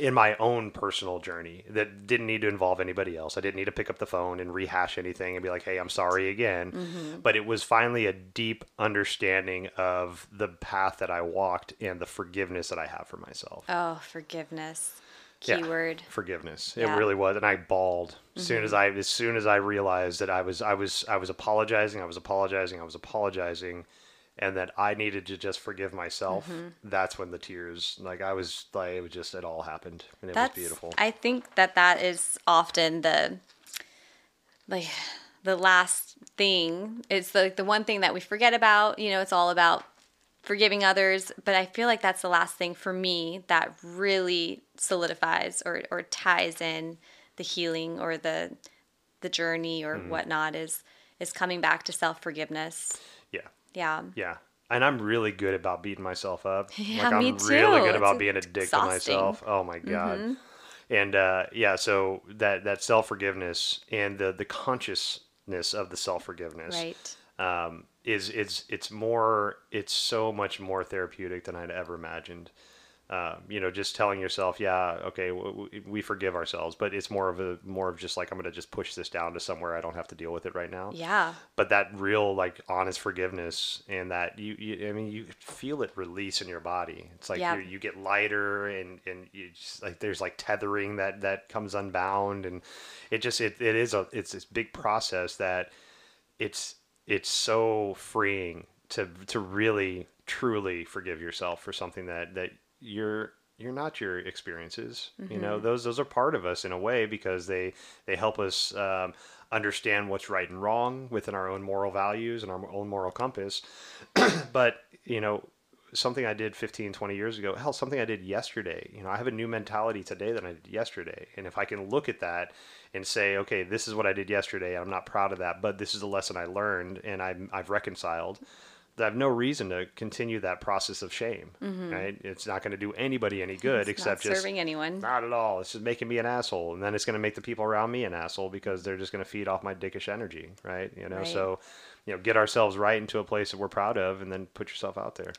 in my own personal journey that didn't need to involve anybody else. I didn't need to pick up the phone and rehash anything and be like, hey, I'm sorry again. Mm-hmm. But it was finally a deep understanding of the path that I walked and the forgiveness that I have for myself. Oh, forgiveness. Keyword. Yeah, forgiveness. Yeah. It really was. And I bawled as mm-hmm. soon as I, as soon as I realized that I was, I was, I was apologizing, I was apologizing, I was apologizing, and that I needed to just forgive myself. Mm-hmm. That's when the tears, like I was like, it was just, it all happened, and it That's, was beautiful. I think that that is often the, like the last thing. It's like the one thing that we forget about, you know, it's all about forgiving others, but I feel like that's the last thing for me that really solidifies or, or ties in the healing or the the journey or mm-hmm. whatnot is is coming back to self-forgiveness. Yeah. Yeah. Yeah. And I'm really good about beating myself up. Yeah, like I'm me too. really good about it's being a dick exhausting. to myself. Oh my God. Mm-hmm. And uh, yeah, so that, that self-forgiveness and the, the consciousness of the self-forgiveness. Right. Um, is it's, it's more, it's so much more therapeutic than I'd ever imagined. Um, you know, just telling yourself, yeah, okay, w- w- we forgive ourselves, but it's more of a, more of just like, I'm going to just push this down to somewhere I don't have to deal with it right now. Yeah. But that real, like honest forgiveness, and that you, you I mean, you feel it release in your body. It's like, yeah. you, you get lighter, and, and you just like, there's like tethering that, that comes unbound, and it just, it, it is a, it's this big process that it's, it's so freeing to to really truly forgive yourself for something that, that you're you're not your experiences. Mm-hmm. You know, those those are part of us in a way, because they they help us um, understand what's right and wrong within our own moral values and our own moral compass. But, you know, something I did fifteen, twenty years ago, hell, something I did yesterday, you know, I have a new mentality today than I did yesterday. And if I can look at that and say, okay, this is what I did yesterday, and I'm not proud of that, but this is a lesson I learned, and I'm, I've reconciled, I have no reason to continue that process of shame. Mm-hmm. Right? It's not going to do anybody any good, it's except not serving just anyone. Not at all. It's just making me an asshole. And then it's going to make the people around me an asshole, because they're just going to feed off my dickish energy. Right. You know, right. So, you know, get ourselves right into a place that we're proud of, and then put yourself out there.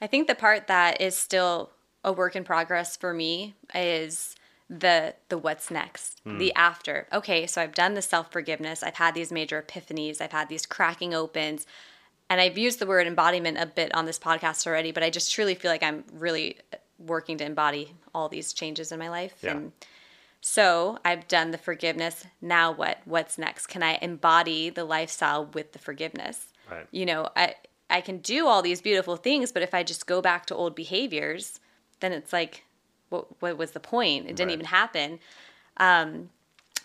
I think the part that is still a work in progress for me is the the what's next, mm. the after. Okay, so I've done the self-forgiveness. I've had these major epiphanies. I've had these cracking opens. And I've used the word embodiment a bit on this podcast already, but I just truly feel like I'm really working to embody all these changes in my life. Yeah. And so I've done the forgiveness. Now what? What's next? Can I embody the lifestyle with the forgiveness? Right. You know, I... I can do all these beautiful things, but if I just go back to old behaviors, then it's like, what, what was the point? It didn't right. even happen. Um,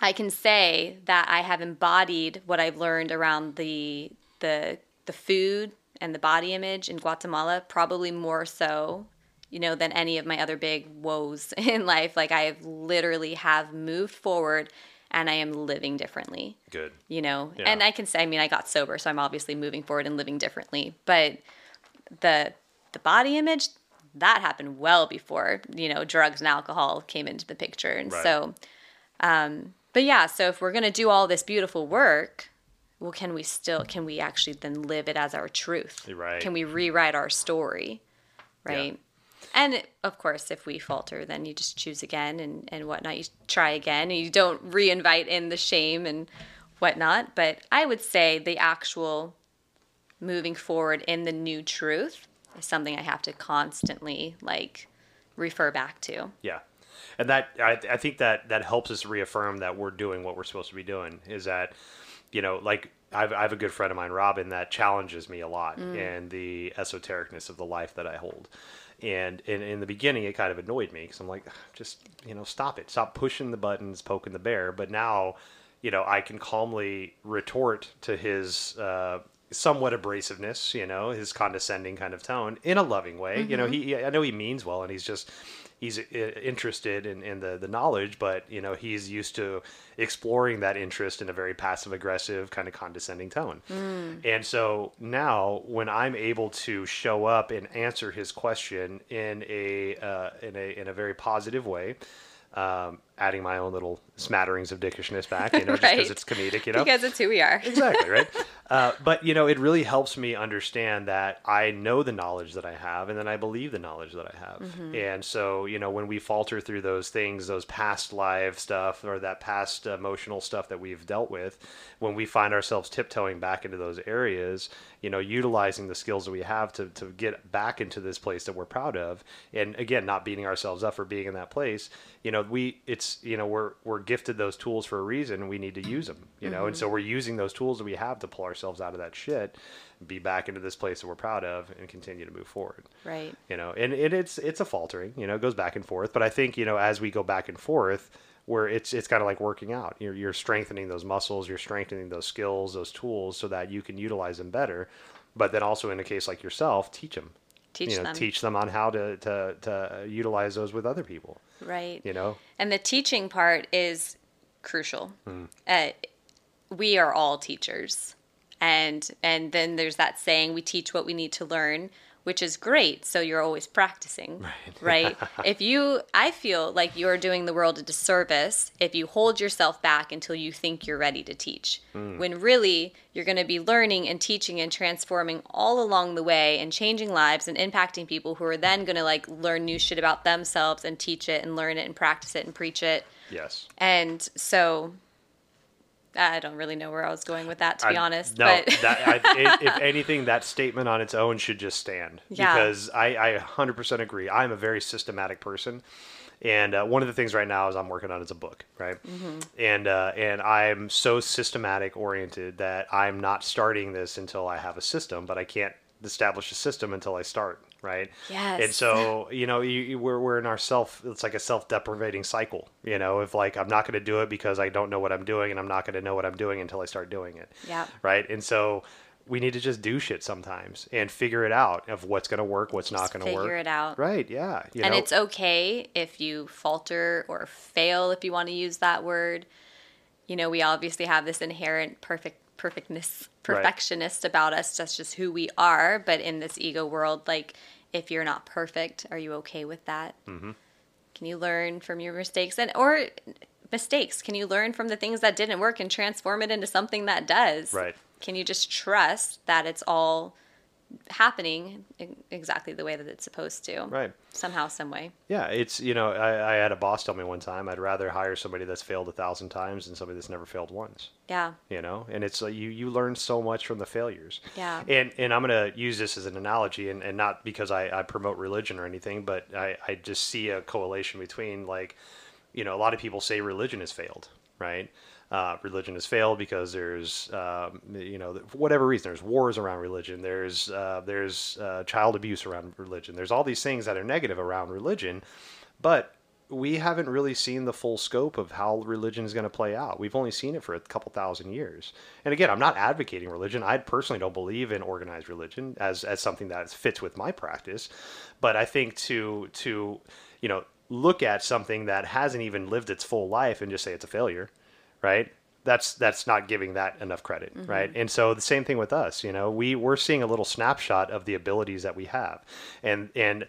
I can say that I have embodied what I've learned around the the the food and the body image in Guatemala, probably more so, you know, than any of my other big woes in life. Like I have literally have moved forward and I am living differently. Good. You know, yeah. And I can say, I mean, I got sober, so I'm obviously moving forward and living differently. But the the body image, that happened well before, you know, drugs and alcohol came into the picture. And right. so, um, but yeah, so if we're going to do all this beautiful work, well, can we still, can we actually then live it as our truth? Right. Can we rewrite our story? Right. Yeah. And of course, if we falter, then you just choose again and, and whatnot. You try again and you don't reinvite in the shame and whatnot. But I would say the actual moving forward in the new truth is something I have to constantly like refer back to. Yeah. And that, I, I think that that helps us reaffirm that we're doing what we're supposed to be doing, is that, you know, like, I've, I have a good friend of mine, Robin, that challenges me a lot mm. in the esotericness of the life that I hold. And in, in the beginning, it kind of annoyed me because I'm like, just, you know, stop it. Stop pushing the buttons, poking the bear. But now, you know, I can calmly retort to his uh, somewhat abrasiveness, you know, his condescending kind of tone in a loving way. Mm-hmm. You know, he, I know he means well, and he's just... he's interested in, in the, the knowledge, but, you know, he's used to exploring that interest in a very passive aggressive kind of condescending tone. Mm. And so now when I'm able to show up and answer his question in a, uh, in a, in a very positive way, um, adding my own little smatterings of dickishness back, you know, right. just because it's comedic, you know, because it's who we are. Exactly. Right. Uh, but you know, it really helps me understand that I know the knowledge that I have, and then I believe the knowledge that I have. Mm-hmm. And so, you know, when we falter through those things, those past live stuff or that past emotional stuff that we've dealt with, when we find ourselves tiptoeing back into those areas, you know, utilizing the skills that we have to, to get back into this place that we're proud of. And again, not beating ourselves up for being in that place, you know, we, it's, you know, we're, we're gifted those tools for a reason. We need to use them, you know? Mm-hmm. And so we're using those tools that we have to pull ourselves out of that shit, be back into this place that we're proud of, and continue to move forward. Right. You know, and it, it's it's a faltering, you know, it goes back and forth. But I think, you know, as we go back and forth, where it's it's kind of like working out. You're you're strengthening those muscles, you're strengthening those skills, those tools, so that you can utilize them better. But then also in a case like yourself, teach them. Teach you know, them. Teach them on how to, to to utilize those with other people. Right. You know. And the teaching part is crucial. Mm. Uh, we are all teachers. And and then there's that saying, we teach what we need to learn, which is great. So you're always practicing, right? right? If you, I feel like you're doing the world a disservice if you hold yourself back until you think you're ready to teach, mm. when really you're going to be learning and teaching and transforming all along the way and changing lives and impacting people who are then going to like learn new shit about themselves and teach it and learn it and practice it and preach it. Yes. And so... I don't really know where I was going with that, to be I, honest. No, but that, I, it, if anything, that statement on its own should just stand. Yeah. Because I, I one hundred percent agree. I'm a very systematic person. And uh, one of the things right now is I'm working on is a book, right? Mm-hmm. And uh, and I'm so systematic oriented that I'm not starting this until I have a system, but I can't establish a system until I start. Right. Yes. And so, you know, you, you, we're, we're in our self, it's like a self-deprivating cycle, you know, if like, I'm not going to do it because I don't know what I'm doing, and I'm not going to know what I'm doing until I start doing it. Yeah. Right. And so we need to just do shit sometimes and figure it out of what's going to work, what's just not going to work. Figure it out. Right. Yeah. You and know? It's okay if you falter or fail, if you want to use that word. You know, we obviously have this inherent perfect perfectness, perfectionist right. about us. That's just who we are. But in this ego world, like, if you're not perfect, are you okay with that? Mm-hmm. Can you learn from your mistakes and or mistakes? Can you learn from the things that didn't work and transform it into something that does? Right. Can you just trust that it's all happening exactly the way that it's supposed to? Right. Somehow, some way. Yeah. It's, you know, I, I had a boss tell me one time, I'd rather hire somebody that's failed a thousand times than somebody that's never failed once. Yeah. You know, and it's like you, you learn so much from the failures. Yeah. And and I'm going to use this as an analogy, and, and not because I, I promote religion or anything, but I, I just see a correlation between, like, you know, a lot of people say religion has failed, right? Uh, religion has failed because there's, um, you know, for whatever reason, there's wars around religion. There's, uh, there's uh, child abuse around religion. There's all these things that are negative around religion, but we haven't really seen the full scope of how religion is going to play out. We've only seen it for a couple thousand years. And again, I'm not advocating religion. I personally don't believe in organized religion as, as something that fits with my practice. But I think to, to, you know, look at something that hasn't even lived its full life and just say it's a failure. right? That's that's not giving that enough credit, mm-hmm. right? And so the same thing with us, you know, we we're seeing a little snapshot of the abilities that we have, and and.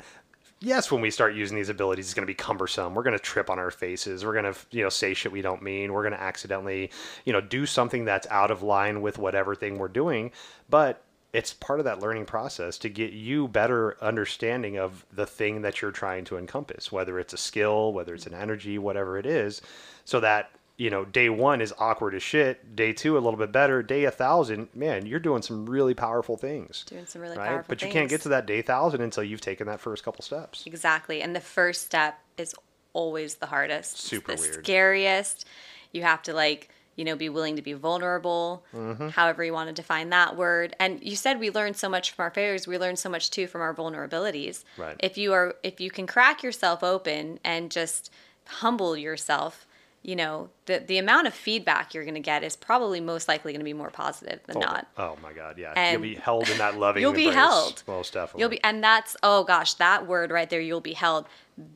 Yes, when we start using these abilities, it's going to be cumbersome. We're going to trip on our faces. We're going to, you know, say shit we don't mean. We're going to accidentally, you know, do something that's out of line with whatever thing we're doing. But it's part of that learning process to get you better understanding of the thing that you're trying to encompass, whether it's a skill, whether it's an energy, whatever it is, so that, you know, day one is awkward as shit. Day two, a little bit better. Day a thousand, man, you're doing some really powerful things. Doing some really right? powerful but things. But you can't get to that day thousand until you've taken that first couple steps. Exactly. And the first step is always the hardest. Super it's the weird. The scariest. You have to, like, you know, be willing to be vulnerable, mm-hmm. however you want to define that word. And you said we learn so much from our failures. We learn so much, too, from our vulnerabilities. Right. If you are, if you can crack yourself open and just humble yourself, you know, the the amount of feedback you're going to get is probably most likely going to be more positive than oh, not. Oh my God. Yeah. And you'll be held in that loving You'll embrace, be held. Most definitely. You'll be, and that's, oh gosh, that word right there, you'll be held.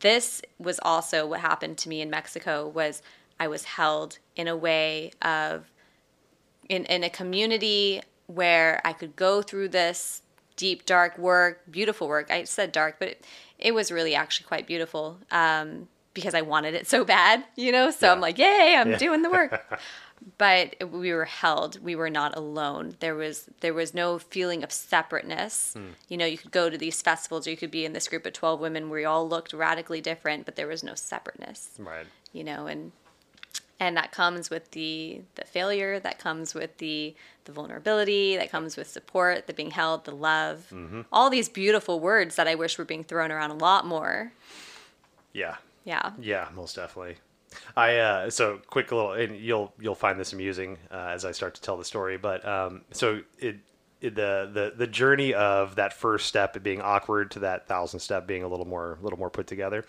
This was also what happened to me in Mexico was I was held in a way of, in, in a community where I could go through this deep, dark work, beautiful work. I said dark, but it, it was really actually quite beautiful. Um, because I wanted it so bad, you know? So yeah. I'm like, yay, I'm yeah. doing the work. But we were held. We were not alone. There was there was no feeling of separateness. Mm. You know, you could go to these festivals, or you could be in this group of twelve women where we all looked radically different, but there was no separateness. Right. You know, and and that comes with the, the failure, that comes with the, the vulnerability, that comes with support, the being held, the love. Mm-hmm. All these beautiful words that I wish were being thrown around a lot more. Yeah. Yeah. Yeah, most definitely. I uh, so quick little, and you'll you'll find this amusing uh, as I start to tell the story. But um, so it, it the the the journey of that first step being awkward to that thousand step being a little more little more put together.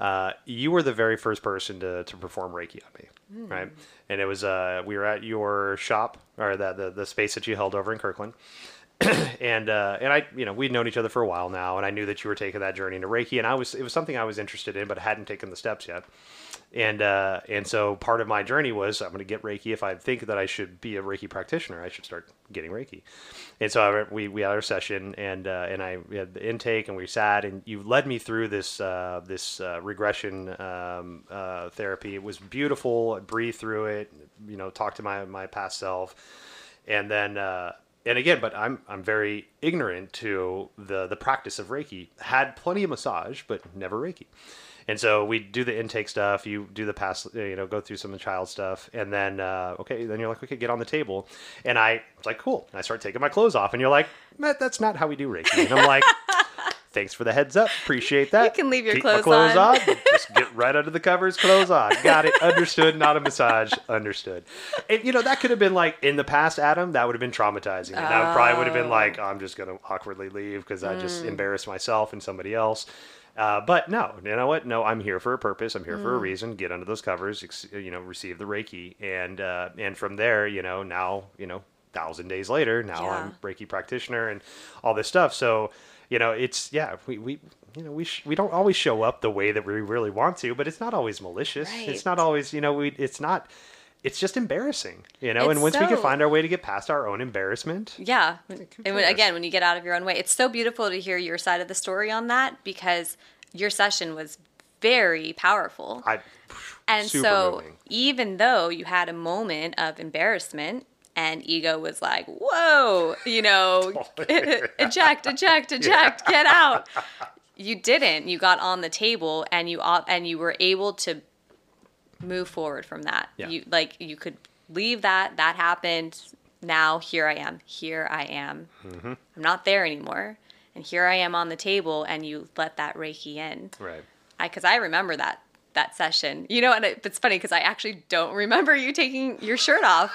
Uh, you were the very first person to to perform Reiki on me, mm. right? And it was uh, we were at your shop or that the the space that you held over in Kirkland. and, uh, and I, you know, we'd known each other for a while now, and I knew that you were taking that journey into Reiki, and I was, it was something I was interested in, but hadn't taken the steps yet. And, uh, and so part of my journey was I'm going to get Reiki. If I think that I should be a Reiki practitioner, I should start getting Reiki. And so I, we, we had our session and, uh, and I we had the intake and we sat and you led me through this, uh, this, uh, regression, um, uh, therapy. It was beautiful. I breathed through it, you know, talked to my, my past self. And then, uh, And again, but I'm I'm very ignorant to the, the practice of Reiki. Had plenty of massage, but never Reiki. And so we do the intake stuff. You do the past, you know, go through some of the child stuff. And then, uh, okay, then you're like, okay, get on the table. And I was like, cool. And I start taking my clothes off. And you're like, Matt, that's not how we do Reiki. And I'm like, thanks for the heads up. Appreciate that. You can leave your Keep clothes, my clothes on. on. Just get right under the covers, clothes on. Got it. Understood. Not a massage. Understood. And, you know, that could have been like in the past, Adam, that would have been traumatizing. And oh. I probably would have been like, oh, I'm just going to awkwardly leave because mm. I just embarrassed myself and somebody else. Uh, but no, you know what? No, I'm here for a purpose. I'm here mm. for a reason. Get under those covers, ex- you know, receive the Reiki. And, uh, and from there, you know, now, you know, thousand days later, now yeah. I'm Reiki practitioner and all this stuff. So, you know, it's, yeah, we, we you know, we sh- we don't always show up the way that we really want to, but it's not always malicious. Right. It's not always, you know, we it's not, it's just embarrassing, you know, it's and once so, we can find our way to get past our own embarrassment. Yeah. And when, again, when you get out of your own way, it's so beautiful to hear your side of the story on that because your session was very powerful. I, and so moving. Even though you had a moment of embarrassment, and ego was like, whoa, you know, eject, eject, eject, yeah. get out. You didn't. You got on the table and you and you were able to move forward from that. Yeah. You like you could leave that. That happened. Now here I am. Here I am. Mm-hmm. I'm not there anymore. And here I am on the table and you let that Reiki in. Right. I, 'cause I remember that. that session, you know, and it, it's funny because I actually don't remember you taking your shirt off.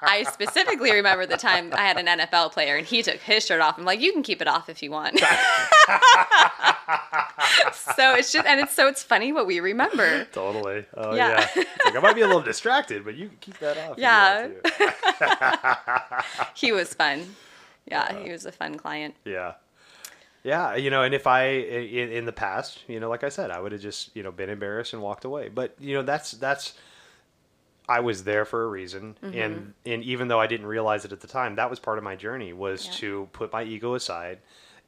I specifically remember the time I had an N F L player and he took his shirt off. I'm like, you can keep it off if you want. So it's just, and it's, so it's funny what we remember. Totally. Oh yeah. yeah. Like, I might be a little distracted, but you can keep that off. Yeah. He was fun. Yeah. Uh, he was a fun client. Yeah. Yeah, you know, and if I, in, in the past, you know, like I said, I would have just, you know, been embarrassed and walked away. But, you know, that's, that's, I was there for a reason. Mm-hmm. And, and even though I didn't realize it at the time, that was part of my journey, was yeah. to put my ego aside,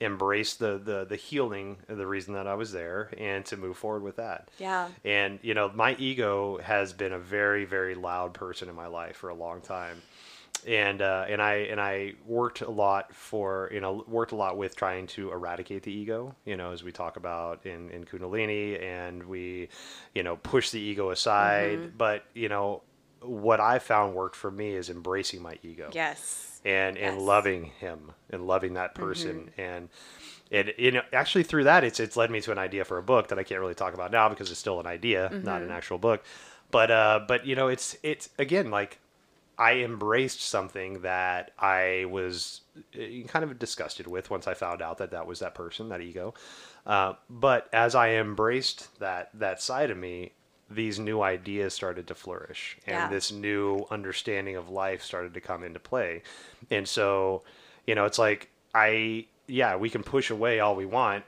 embrace the, the, the healing, the reason that I was there, and to move forward with that. Yeah. And, you know, my ego has been a very, very loud person in my life for a long time. And, uh, and I, and I worked a lot for, you know, worked a lot with trying to eradicate the ego, you know, as we talk about in, in Kundalini, and we, you know, push the ego aside. Mm-hmm. But, you know, what I found worked for me is embracing my ego. Yes. And, and yes. loving him and loving that person. Mm-hmm. And, and, you know, actually through that, it's, it's led me to an idea for a book that I can't really talk about now because it's still an idea, mm-hmm. not an actual book. But, uh, but you know, it's, it's again, like, I embraced something that I was kind of disgusted with once I found out that that was that person, that ego. Uh, but as I embraced that, that side of me, these new ideas started to flourish, and yeah. this new understanding of life started to come into play. And so, you know, it's like, I, yeah, we can push away all we want.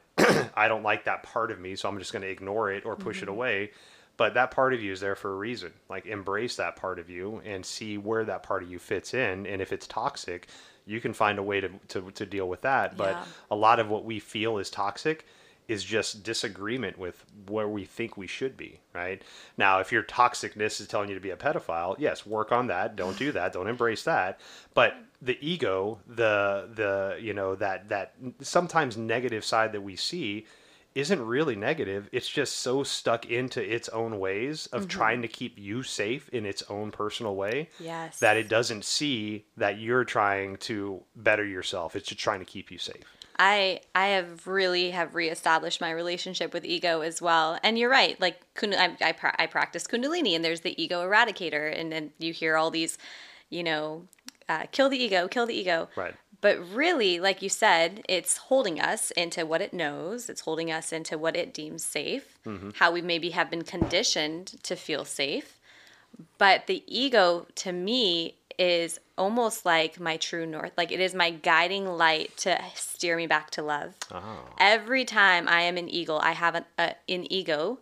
I don't like that part of me, so I'm just going to ignore it or push mm-hmm. it away. But that part of you is there for a reason. Like, embrace that part of you and see where that part of you fits in. And if it's toxic, you can find a way to, to, to deal with that. But yeah. a lot of what we feel is toxic is just disagreement with where we think we should be, right? Now, if your toxicness is telling you to be a pedophile, yes, work on that. Don't do that. Don't embrace that. But the ego, the, the you know, that that sometimes negative side that we see isn't really negative. It's just so stuck into its own ways of mm-hmm. trying to keep you safe in its own personal way, yes. that it doesn't see that you're trying to better yourself. It's just trying to keep you safe. I I have really have reestablished my relationship with ego as well. And you're right. Like, I, I, pra- I practice Kundalini, and there's the ego eradicator. And then you hear all these, you know, uh, kill the ego, kill the ego. Right. But really, like you said, it's holding us into what it knows. It's holding us into what it deems safe, mm-hmm. how we maybe have been conditioned to feel safe. But the ego, to me, is almost like my true north. Like, it is my guiding light to steer me back to love. Oh. Every time I am an eagle, I have an, uh, an ego.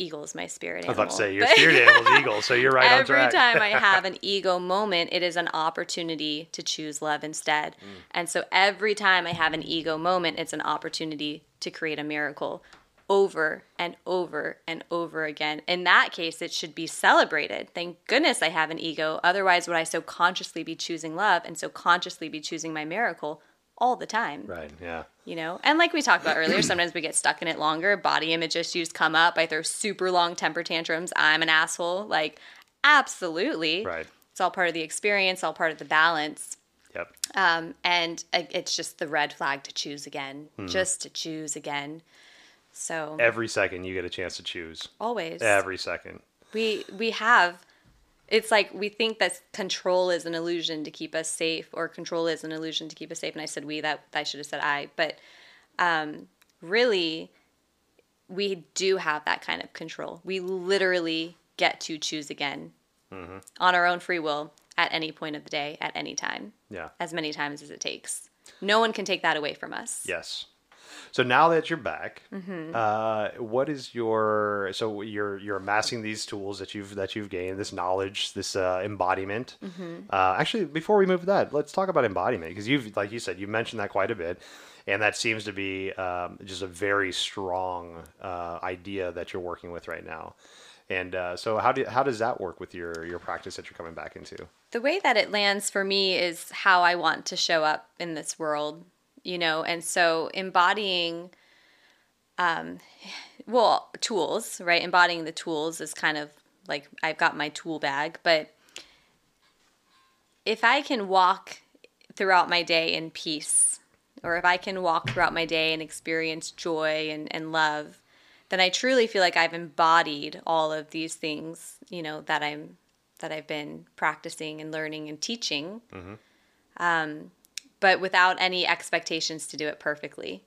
Eagle is my spirit animal. I was about to say, your spirit animal is eagle, so you're right on track. Every time I have an ego moment, it is an opportunity to choose love instead. Mm. And so every time I have an ego moment, it's an opportunity to create a miracle over and over and over again. In that case, it should be celebrated. Thank goodness I have an ego. Otherwise, would I so consciously be choosing love and so consciously be choosing my miracle all the time? Right, yeah. You know, and like we talked about earlier, sometimes we get stuck in it longer. Body image issues come up. I throw super long temper tantrums. I'm an asshole. Like, absolutely. Right. It's all part of the experience, all part of the balance. Yep. Um, and it's just the red flag to choose again, mm. just to choose again. So every second you get a chance to choose. Always. Every second. We we have. It's like we think that control is an illusion to keep us safe, or control is an illusion to keep us safe. And I said we, that I should have said I. But um, really, we do have that kind of control. We literally get to choose again mm-hmm. on our own free will at any point of the day, at any time. Yeah. As many times as it takes. No one can take that away from us. Yes. So now that you're back, mm-hmm. uh, what is your, so you're, you're amassing these tools that you've, that you've gained, this knowledge, this, uh, embodiment, mm-hmm. uh, actually, before we move to that, let's talk about embodiment. Cause you've, like you said, you mentioned that quite a bit, and that seems to be, um, just a very strong, uh, idea that you're working with right now. And, uh, so how do, how does that work with your, your practice that you're coming back into? The way that it lands for me is how I want to show up in this world. You know, and so embodying, um, well, tools, right? Embodying the tools is kind of like I've got my tool bag. But if I can walk throughout my day in peace, or if I can walk throughout my day and experience joy and, and love, then I truly feel like I've embodied all of these things, you know, that I'm that I've been practicing and learning and teaching. Mm-hmm. Um but without any expectations to do it perfectly.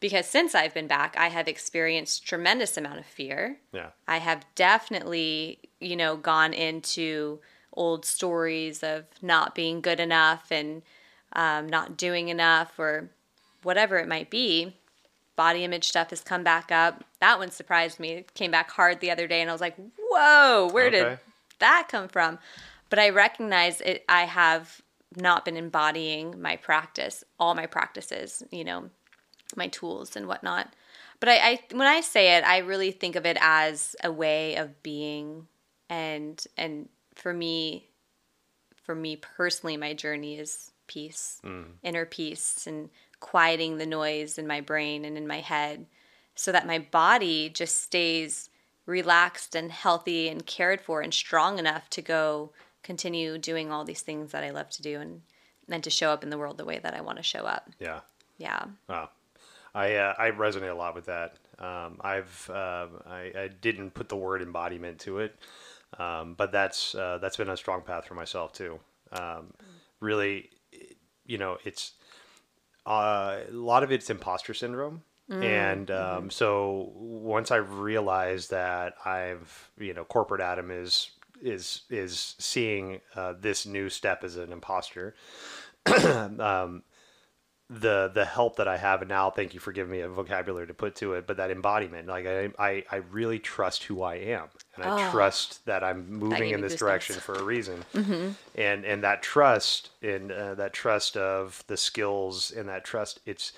Because since I've been back, I have experienced tremendous amount of fear. Yeah. I have definitely, you know, gone into old stories of not being good enough and um, not doing enough or whatever it might be. Body image stuff has come back up. That one surprised me. It came back hard the other day, and I was like, whoa, where okay. did that come from? But I recognize it, I have not been embodying my practice, all my practices, you know, my tools and whatnot. But I, I when I say it, I really think of it as a way of being, and and for me, for me personally, my journey is peace, mm. inner peace, and quieting the noise in my brain and in my head, so that my body just stays relaxed and healthy and cared for and strong enough to go continue doing all these things that I love to do, and and to show up in the world the way that I want to show up. Yeah. Yeah. Wow. I uh, I resonate a lot with that. Um, I've uh, I, I didn't put the word embodiment to it, um, but that's uh, that's been a strong path for myself too. Um, really, you know, it's uh, a lot of it's imposter syndrome, mm. and um, mm-hmm. so once I realized that I've you know corporate Adam is is is seeing uh, this new step as an imposter. um, the the help that I have, and now thank you for giving me a vocabulary to put to it, but that embodiment, like I I, I really trust who I am, and I oh, trust that I'm moving in this direction for a reason. Mm-hmm. And and that trust and uh, that trust of the skills and that trust, it's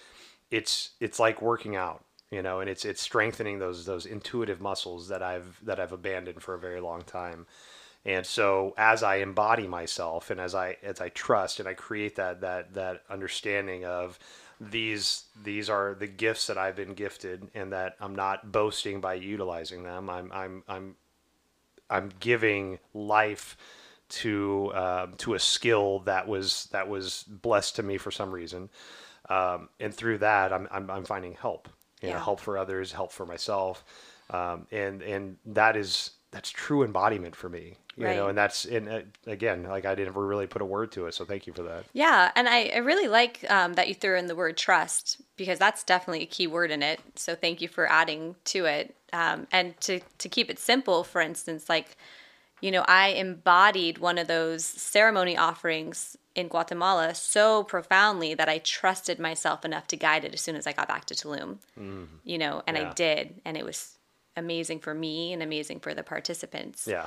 it's it's like working out, you know, and it's it's strengthening those those intuitive muscles that I've that I've abandoned for a very long time. And so as I embody myself and as I as I trust and I create that that that understanding of these these are the gifts that I've been gifted, and that I'm not boasting by utilizing them. I'm I'm I'm I'm giving life to um, to a skill that was that was blessed to me for some reason. Um, and through that I'm I'm I'm finding help. You yeah. know, help for others, help for myself. Um, and and that is that's true embodiment for me. You right. know, and that's, and uh, again, like I didn't ever really put a word to it. So thank you for that. Yeah. And I, I really like um, that you threw in the word trust, because that's definitely a key word in it. So thank you for adding to it. Um, and to, to keep it simple, for instance, like, you know, I embodied one of those ceremony offerings in Guatemala so profoundly that I trusted myself enough to guide it as soon as I got back to Tulum, mm. you know, and yeah. I did. And it was amazing for me and amazing for the participants. Yeah.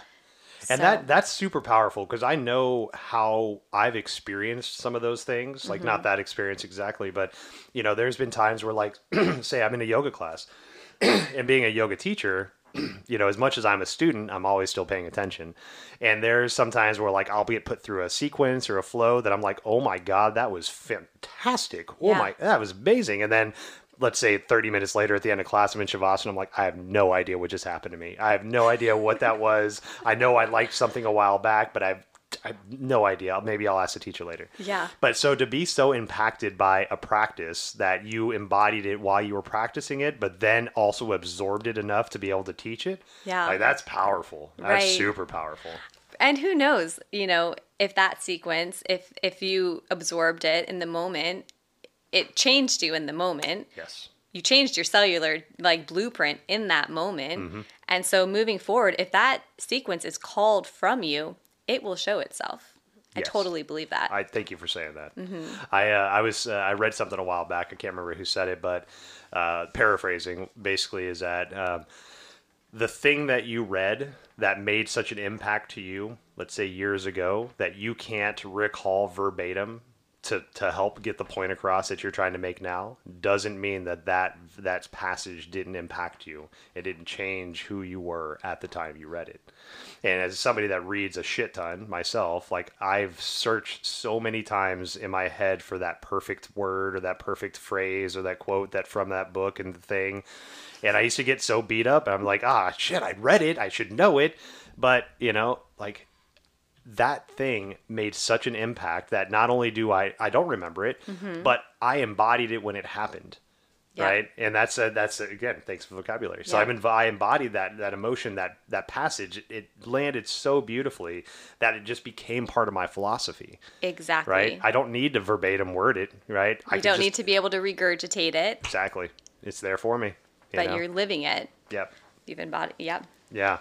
And so. that that's super powerful, because I know how I've experienced some of those things, like mm-hmm. not that experience exactly, but, you know, there's been times where, like, say I'm in a yoga class and being a yoga teacher, you know, as much as I'm a student, I'm always still paying attention. And there's sometimes where, like, I'll get put through a sequence or a flow that I'm like, oh my God, that was fantastic. Oh yeah. my, that was amazing. And then let's say thirty minutes later at the end of class, I'm in Shavasana. I'm like, I have no idea what just happened to me. I have no idea what that was. I know I liked something a while back, but I've, I have no idea. Maybe I'll ask the teacher later. Yeah. But so to be so impacted by a practice that you embodied it while you were practicing it, but then also absorbed it enough to be able to teach it. Yeah. Like, that's powerful. That's right. Super powerful. And who knows, you know, if that sequence, if if you absorbed it in the moment, it changed you in the moment. Yes. You changed your cellular, like, blueprint in that moment. Mm-hmm. And so moving forward, if that sequence is called from you, it will show itself. Yes. I totally believe that. I thank you for saying that. Mm-hmm. I uh, I was uh, I read something a while back. I can't remember who said it, but uh, paraphrasing basically is that um, the thing that you read that made such an impact to you, let's say years ago, that you can't recall verbatim to to help get the point across that you're trying to make now, doesn't mean that that that passage didn't impact you. It didn't change who you were at the time you read it. And as somebody that reads a shit ton myself, like, I've searched so many times in my head for that perfect word or that perfect phrase or that quote that from that book and the thing. And I used to get so beat up. And I'm like, ah, shit, I read it. I should know it. But, you know, like, that thing made such an impact that not only do I, I don't remember it, mm-hmm. but I embodied it when it happened. Yeah. Right. And that's a, that's a, again, thanks for vocabulary. So yeah. I'm in, I embodied that, that emotion, that, that passage, it landed so beautifully that it just became part of my philosophy. Exactly. Right. I don't need to verbatim word it. Right. You I don't just, need to be able to regurgitate it. Exactly. It's there for me. You but know? You're living it. Yep. You've embodied. Yep. Yeah.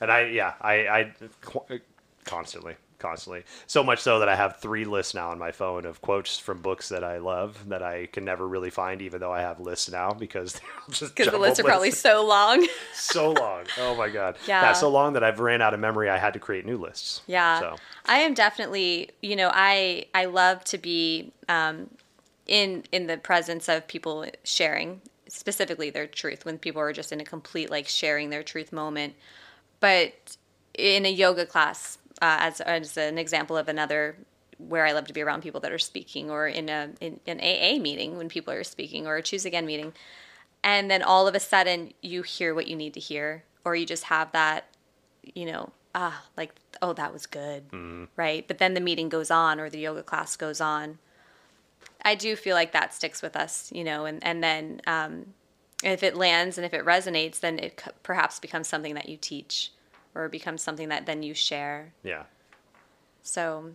And I, yeah, I, I, qu- constantly. constantly. So much so that I have three lists now on my phone of quotes from books that I love that I can never really find, even though I have lists now, because they're just because the lists are lists. probably so long. so long. Oh my God. Yeah. yeah. So long that I've ran out of memory. I had to create new lists. Yeah. So I am definitely, you know, I, I love to be, um, in, in the presence of people sharing specifically their truth, when people are just in a complete, like, sharing their truth moment. But in a yoga class, Uh, as, as an example of another where I love to be around people that are speaking, or in a in an A A meeting when people are speaking, or a Choose Again meeting. And then all of a sudden you hear what you need to hear, or you just have that, you know, ah, like, oh, that was good, mm-hmm. right? But then the meeting goes on, or the yoga class goes on. I do feel like that sticks with us, you know, and, and then um, if it lands and if it resonates, then it c- perhaps becomes something that you teach, or becomes something that then you share. Yeah. So,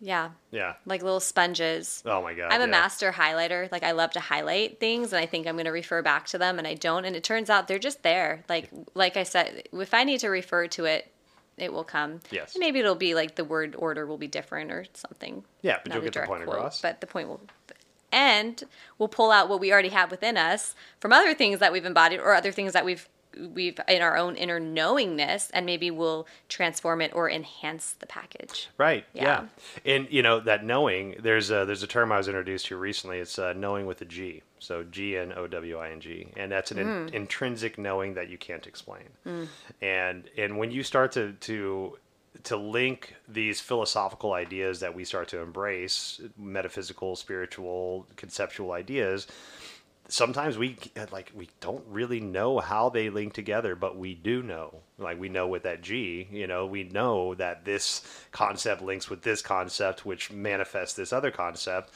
yeah. Yeah. Like little sponges. Oh, my God. I'm a yeah. master highlighter. Like, I love to highlight things, and I think I'm going to refer back to them, and I don't. And it turns out they're just there. Like, like I said, if I need to refer to it, it will come. Yes. And maybe it'll be like the word order will be different or something. Yeah, but Not you'll get the point quote, across. But the point will... And we'll pull out what we already have within us from other things that we've embodied, or other things that we've we've in our own inner knowingness, and maybe we'll transform it or enhance the package. Right. Yeah. yeah. And you know, that knowing, there's a, there's a term I was introduced to recently. It's uh, knowing with a G. So G N O W I N G. And that's an mm. in, intrinsic knowing that you can't explain. Mm. And, and when you start to, to, to link these philosophical ideas that we start to embrace, metaphysical, spiritual, conceptual ideas, sometimes we like we don't really know how they link together, but we do know. Like, we know with that G, you know, we know that this concept links with this concept, which manifests this other concept.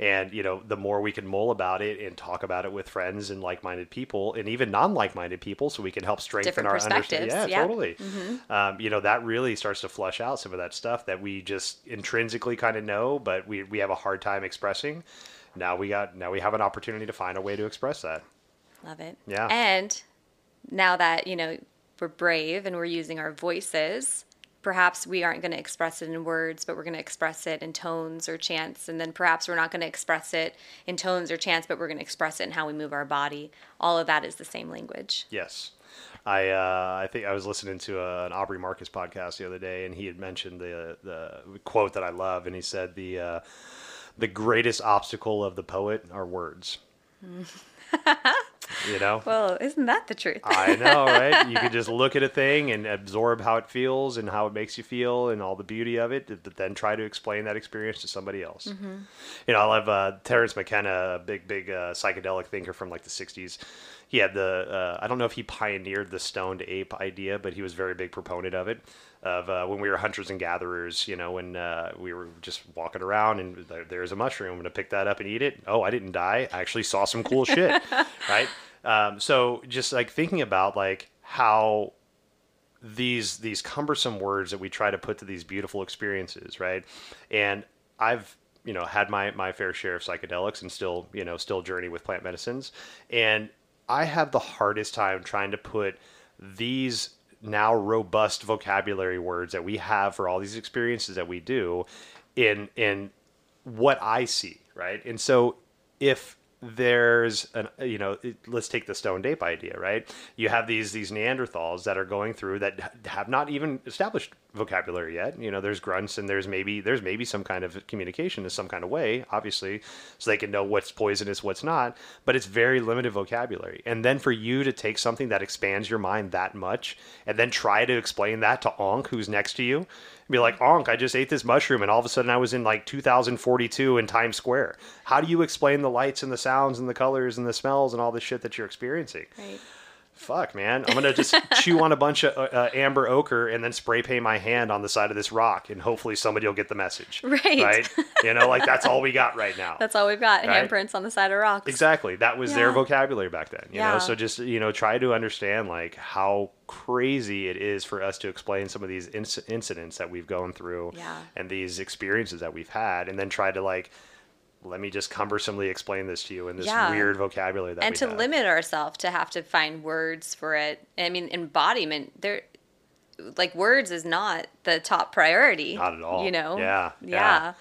And, you know, the more we can mull about it and talk about it with friends and like-minded people, and even non-like-minded people, so we can help strengthen Different our understanding. Yeah, yeah, totally. Mm-hmm. Um, you know, that really starts to flush out some of that stuff that we just intrinsically kind of know, but we we have a hard time expressing. Now we got. Now we have an opportunity to find a way to express that. Love it. Yeah. And now that, you know, we're brave and we're using our voices, perhaps we aren't going to express it in words, but we're going to express it in tones or chants. And then perhaps we're not going to express it in tones or chants, but we're going to express it in how we move our body. All of that is the same language. Yes. I uh, I think I was listening to a, an Aubrey Marcus podcast the other day, and he had mentioned the the quote that I love, and he said the. Uh, The greatest obstacle of the poet are words. You know? Well, isn't that the truth? I know, right? You can just look at a thing and absorb how it feels and how it makes you feel and all the beauty of it, but then try to explain that experience to somebody else. Mm-hmm. You know, I love uh, Terence McKenna, a big, big uh, psychedelic thinker from like the sixties. He had the, uh, I don't know if he pioneered the stoned ape idea, but he was a very big proponent of it. Of uh, when we were hunters and gatherers, you know, when uh, we were just walking around and there, there's a mushroom, I'm going to pick that up and eat it. Oh, I didn't die. I actually saw some cool shit, right? Um, so just like thinking about like how these these cumbersome words that we try to put to these beautiful experiences, right? And I've, you know, had my, my fair share of psychedelics and still, you know, still journey with plant medicines. And I have the hardest time trying to put these now robust vocabulary words that we have for all these experiences that we do in in what I see, right? And so if there's an, you know, it, let's take the stoned ape idea, right? You have these these Neanderthals that are going through that have not even established vocabulary yet. You know, there's grunts and there's maybe there's maybe some kind of communication in some kind of way, obviously, so they can know what's poisonous, what's not, but it's very limited vocabulary. And then for you to take something that expands your mind that much and then try to explain that to Ankh, who's next to you, be like, Ankh, I just ate this mushroom and all of a sudden I was in like two thousand forty-two in Times Square. How do you explain the lights and the sounds and the colors and the smells and all the shit that you're experiencing? Right. Fuck, man. I'm going to just chew on a bunch of uh, amber ochre and then spray paint my hand on the side of this rock, and hopefully somebody will get the message. Right. Right? You know, like that's all we got right now. That's all we've got. Right? Handprints on the side of rocks. Exactly. That was yeah. their vocabulary back then. You yeah. know, so just, you know, try to understand like how crazy it is for us to explain some of these inc- incidents that we've gone through yeah. and these experiences that we've had, and then try to like, let me just cumbersomely explain this to you in this yeah. weird vocabulary that and we to have. Limit ourselves to have to find words for it. I mean, embodiment, there like words is not the top priority. Not at all. You know? Yeah. Yeah. Yeah.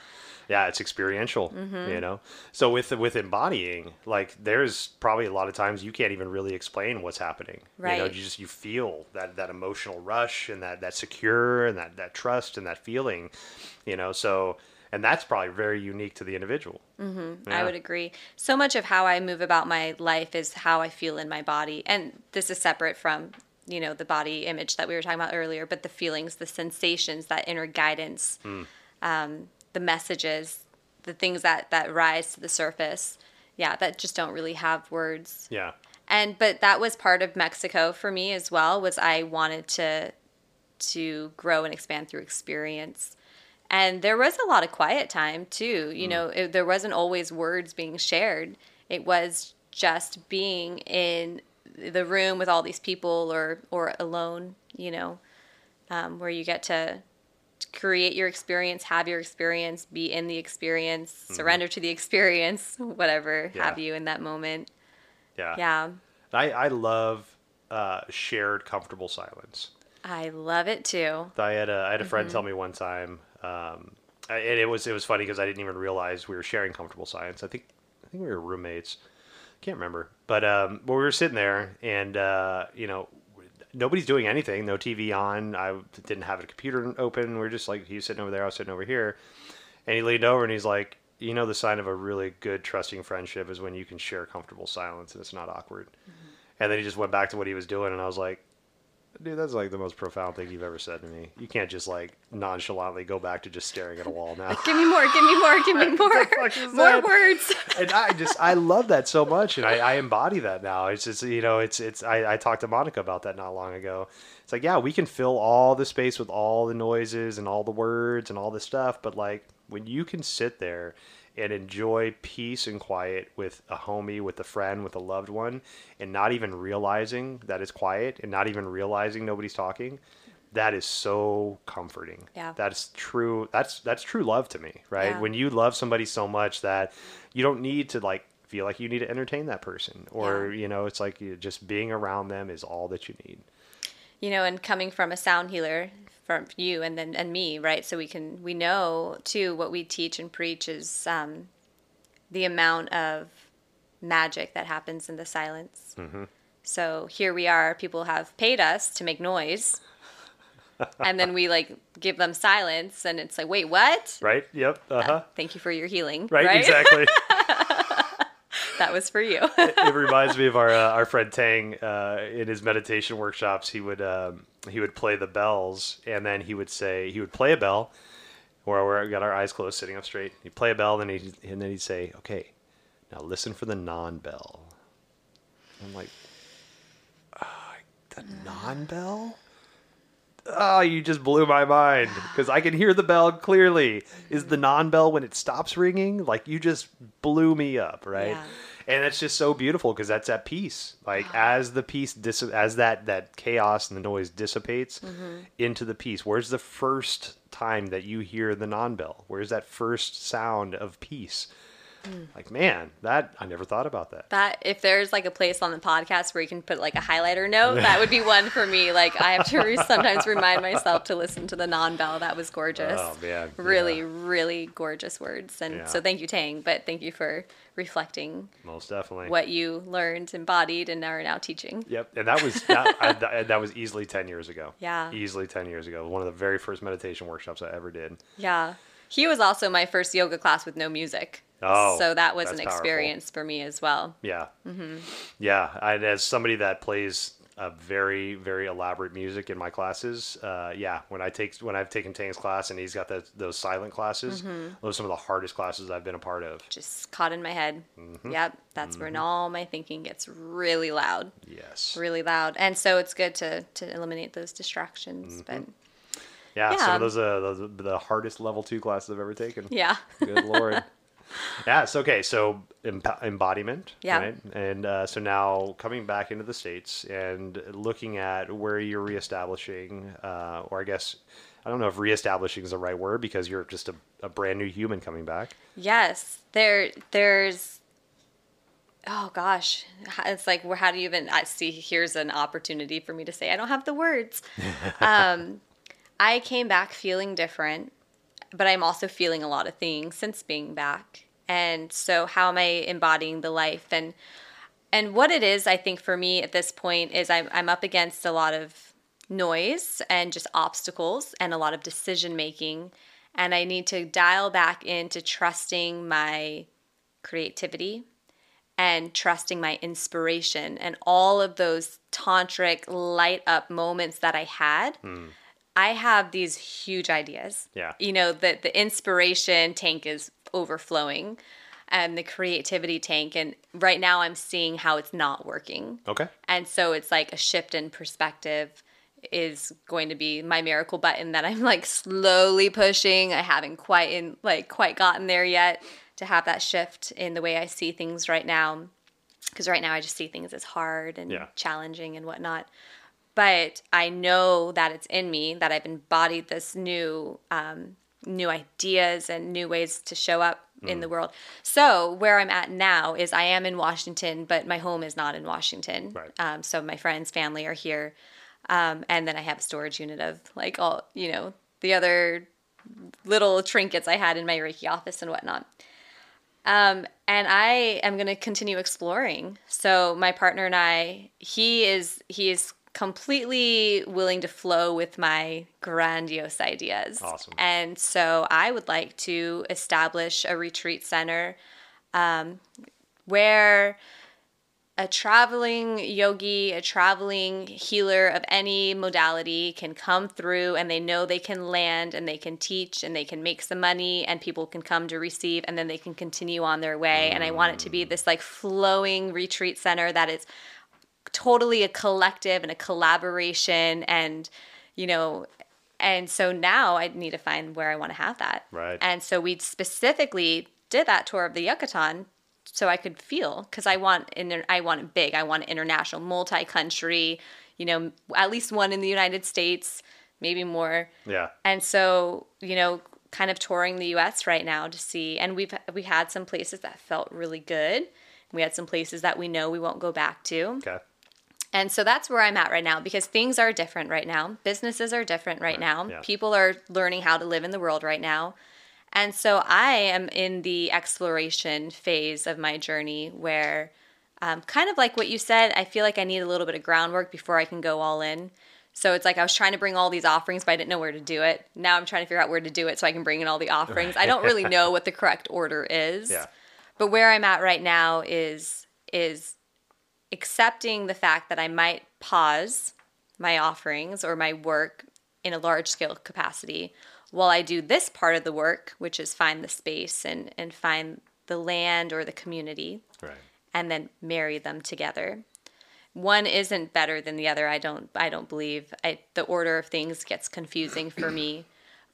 Yeah, it's experiential, mm-hmm. you know? So with with embodying, like there's probably a lot of times you can't even really explain what's happening. Right. You know, you just, you feel that, that emotional rush and that, that secure and that, that trust and that feeling, you know? So, and that's probably very unique to the individual. Mm-hmm. Yeah. I would agree. So much of how I move about my life is how I feel in my body. And this is separate from, you know, the body image that we were talking about earlier, but the feelings, the sensations, that inner guidance, mm. um, the messages, the things that, that rise to the surface. Yeah. That just don't really have words. Yeah. And, but that was part of Mexico for me as well, was I wanted to, to grow and expand through experience. And there was a lot of quiet time too. You mm. know, it, there wasn't always words being shared. It was just being in the room with all these people or, or alone, you know, um, where you get to, create your experience, have your experience, be in the experience, mm-hmm. surrender to the experience, whatever yeah. have you in that moment. Yeah. Yeah. I, I love uh, shared, comfortable silence. I love it too. I had a, I had a friend mm-hmm. tell me one time, um, I, and it was, it was funny because I didn't even realize we were sharing comfortable silence. I think, I think we were roommates. Can't remember. But um, well, we were sitting there and, uh, you know, nobody's doing anything. No T V on. I didn't have a computer open. We we're just like, he was sitting over there, I was sitting over here. And he leaned over and he's like, you know, the sign of a really good trusting friendship is when you can share comfortable silence and it's not awkward. Mm-hmm. And then he just went back to what he was doing. And I was like, dude, that's like the most profound thing you've ever said to me. You can't just like nonchalantly go back to just staring at a wall now. Give me more, give me more, give me more, more words. And I just, I love that so much. And I, I embody that now. It's just, you know, it's, it's, I, I talked to Monica about that not long ago. It's like, yeah, we can fill all the space with all the noises and all the words and all this stuff. But like when you can sit there and enjoy peace and quiet with a homie, with a friend, with a loved one, and not even realizing that it's quiet and not even realizing nobody's talking, that is so comforting. Yeah. That's true. That's that's true love to me, right? Yeah. When you love somebody so much that you don't need to like feel like you need to entertain that person or, yeah. you know, it's like just being around them is all that you need. You know, and coming from a sound healer, from you and then and me, right? So we can we know too what we teach and preach is um, the amount of magic that happens in the silence. Mm-hmm. So here we are. People have paid us to make noise, and then we like give them silence, and it's like, wait, what? Right? Yep. Uh-huh. Uh, thank you for your healing. Right. Right? Exactly. That was for you. it, it reminds me of our uh, our friend Tang uh, in his meditation workshops. He would um, he would play the bells, and then he would say he would play a bell, where where we got our eyes closed, sitting up straight. He'd play a bell, and he and then he'd say, "Okay, now listen for the non-bell." I'm like, oh, the non-bell? Oh, you just blew my mind because I can hear the bell clearly. Is the non-bell when it stops ringing? Like you just blew me up, right? Yeah. And it's just so beautiful because that's at peace. Like yeah. as the peace, dis- as that, that chaos and the noise dissipates mm-hmm. into the peace. Where's the first time that you hear the non-bell? Where's that first sound of peace? Like, man, that I never thought about that. That if there's like a place on the podcast where you can put like a highlighter note, that would be one for me. Like I have to re- sometimes remind myself to listen to the non-bell. That was gorgeous. Oh man, really, yeah. really gorgeous words. And yeah. so thank you, Tang, but thank you for reflecting. Most definitely. What you learned, embodied, and are now teaching. Yep, and that was that, I, that was easily ten years ago. Yeah, easily ten years ago. One of the very first meditation workshops I ever did. Yeah, he was also my first yoga class with no music. Oh, so that was an experience powerful. For me as well. Yeah. Mm-hmm. Yeah. I, as somebody that plays a very, very elaborate music in my classes. Uh, yeah. When I take, when I've taken Tang's class and he's got the, those silent classes, mm-hmm. those are some of the hardest classes I've been a part of. Just caught in my head. Mm-hmm. Yep. That's mm-hmm. when all my thinking gets really loud. Yes. Really loud. And so it's good to, to eliminate those distractions, mm-hmm. but yeah, yeah, some of those, uh, those are the hardest level two classes I've ever taken. Yeah. Good Lord. Yeah, it's okay. So em- embodiment, yeah. right? And uh, so now coming back into the States and looking at where you're reestablishing, uh, or I guess, I don't know if reestablishing is the right word because you're just a, a brand new human coming back. Yes, there, there's oh gosh, it's like, how do you even, I see, here's an opportunity for me to say, I don't have the words. um, I came back feeling different, but I'm also feeling a lot of things since being back. And so how am I embodying the life? And and what it is, I think, for me at this point is I'm, I'm up against a lot of noise and just obstacles and a lot of decision making. And I need to dial back into trusting my creativity and trusting my inspiration and all of those tantric light up moments that I had. Mm. I have these huge ideas. Yeah. You know, the, the inspiration tank is overflowing and the creativity tank. And right now I'm seeing how it's not working. Okay. And so it's like a shift in perspective is going to be my miracle button that I'm like slowly pushing. I haven't quite in like quite gotten there yet to have that shift in the way I see things right now. Because right now I just see things as hard and yeah. challenging and whatnot. But I know that it's in me, that I've embodied this new um, new ideas and new ways to show up mm. in the world. So where I'm at now is I am in Washington, but my home is not in Washington. Right. Um, so my friends, family are here. Um, and then I have a storage unit of like all, you know, the other little trinkets I had in my Reiki office and whatnot. Um, and I am going to continue exploring. So my partner and I, he is, he is completely willing to flow with my grandiose ideas. Awesome. And so I would like to establish a retreat center, um, where a traveling yogi, a traveling healer of any modality can come through and they know they can land and they can teach and they can make some money and people can come to receive and then they can continue on their way. Mm. And I want it to be this like flowing retreat center that is totally a collective and a collaboration and, you know, and so now I need to find where I want to have that. Right. And so we specifically did that tour of the Yucatan so I could feel, because I want inter- I want it big. I want it international, multi-country, you know, at least one in the United States, maybe more. Yeah. And so, you know, kind of touring the U S right now to see. And we've we had some places that felt really good. We had some places that we know we won't go back to. Okay. And so that's where I'm at right now, because things are different right now. Businesses are different right, right. now. Yeah. People are learning how to live in the world right now. And so I am in the exploration phase of my journey where um, kind of like what you said, I feel like I need a little bit of groundwork before I can go all in. So it's like I was trying to bring all these offerings, but I didn't know where to do it. Now I'm trying to figure out where to do it so I can bring in all the offerings. I don't really know what the correct order is. Yeah. But where I'm at right now is is accepting the fact that I might pause my offerings or my work in a large-scale capacity while I do this part of the work, which is find the space and, and find the land or the community, right, and then marry them together. One isn't better than the other. I don't I don't believe. I, the order of things gets confusing for me.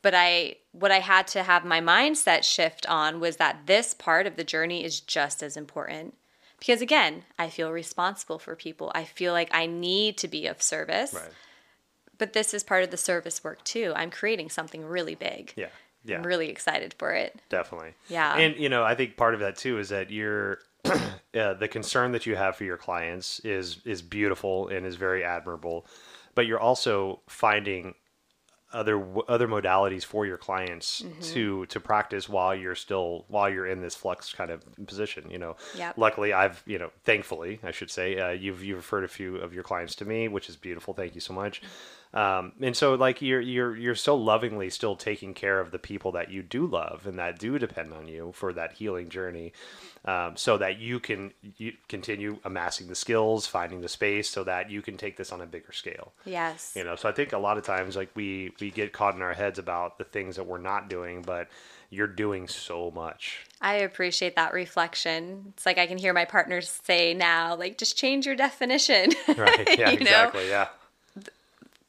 But I what I had to have my mindset shift on was that this part of the journey is just as important. Because again, I feel responsible for people. I feel like I need to be of service. Right. But this is part of the service work too. I'm creating something really big. Yeah. Yeah. I'm really excited for it. Definitely. Yeah. And you know, I think part of that too is that you're uh, the concern that you have for your clients is is beautiful and is very admirable, but you're also finding other other modalities for your clients mm-hmm. to to practice while you're still while you're in this flux kind of position, you know. Yep. Luckily, I've you know, thankfully, I should say, uh, you've you've referred a few of your clients to me, which is beautiful. Thank you so much. Um, and so, like you're you're you're so lovingly still taking care of the people that you do love and that do depend on you for that healing journey, um, so that you can you continue amassing the skills, finding the space, so that you can take this on a bigger scale. Yes. You know, so I think a lot of times, like we. we get caught in our heads about the things that we're not doing, but you're doing so much. I appreciate that reflection. It's like I can hear my partners say now, like, just change your definition. Right. Yeah, exactly. Know? Yeah.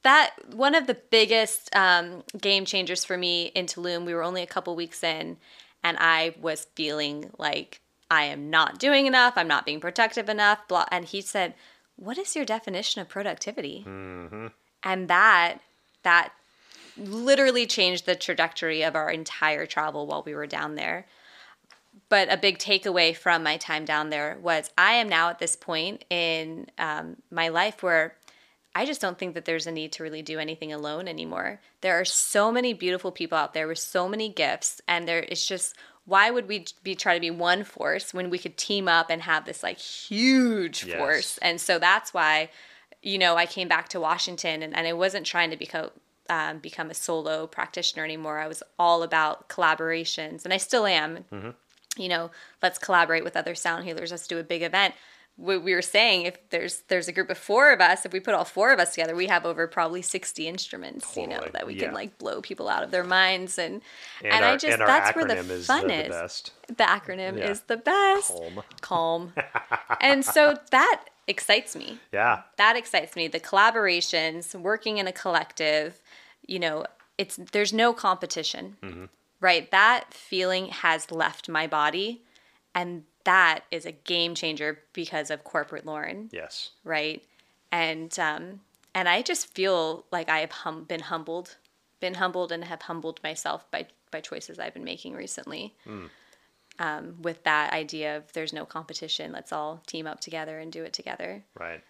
That one of the biggest um, game changers for me in Tulum, we were only a couple weeks in, and I was feeling like I am not doing enough. I'm not being productive enough. Blah. And he said, what is your definition of productivity? Mm-hmm. And that, that, literally changed the trajectory of our entire travel while we were down there. but a big takeaway from my time down there was I am now at this point in um, my life where I just don't think that there's a need to really do anything alone anymore. There are so many beautiful people out there with so many gifts, and there it's just why would we be try to be one force when we could team up and have this like huge yes. force? And so that's why, you know, I came back to Washington, and, and I wasn't trying to become um, become a solo practitioner anymore. I was all about collaborations, and I still am. Mm-hmm. You know, let's collaborate with other sound healers. Let's do a big event. We were saying if there's there's a group of four of us, if we put all four of us together, we have over probably sixty instruments, totally. You know, that we yeah. can like blow people out of their minds. And and, and our, I just, and that's where the fun is. The, is. The, best. The acronym yeah. is the best. Calm. Calm. And so that excites me. Yeah. That excites me. The collaborations, working in a collective, you know, it's there's no competition, mm-hmm. right? That feeling has left my body, and that is a game changer because of corporate Lauren. Yes. Right? And um, and I just feel like I have hum- been humbled, been humbled and have humbled myself by, by choices I've been making recently mm. um, with that idea of there's no competition. Let's all team up together and do it together. Right.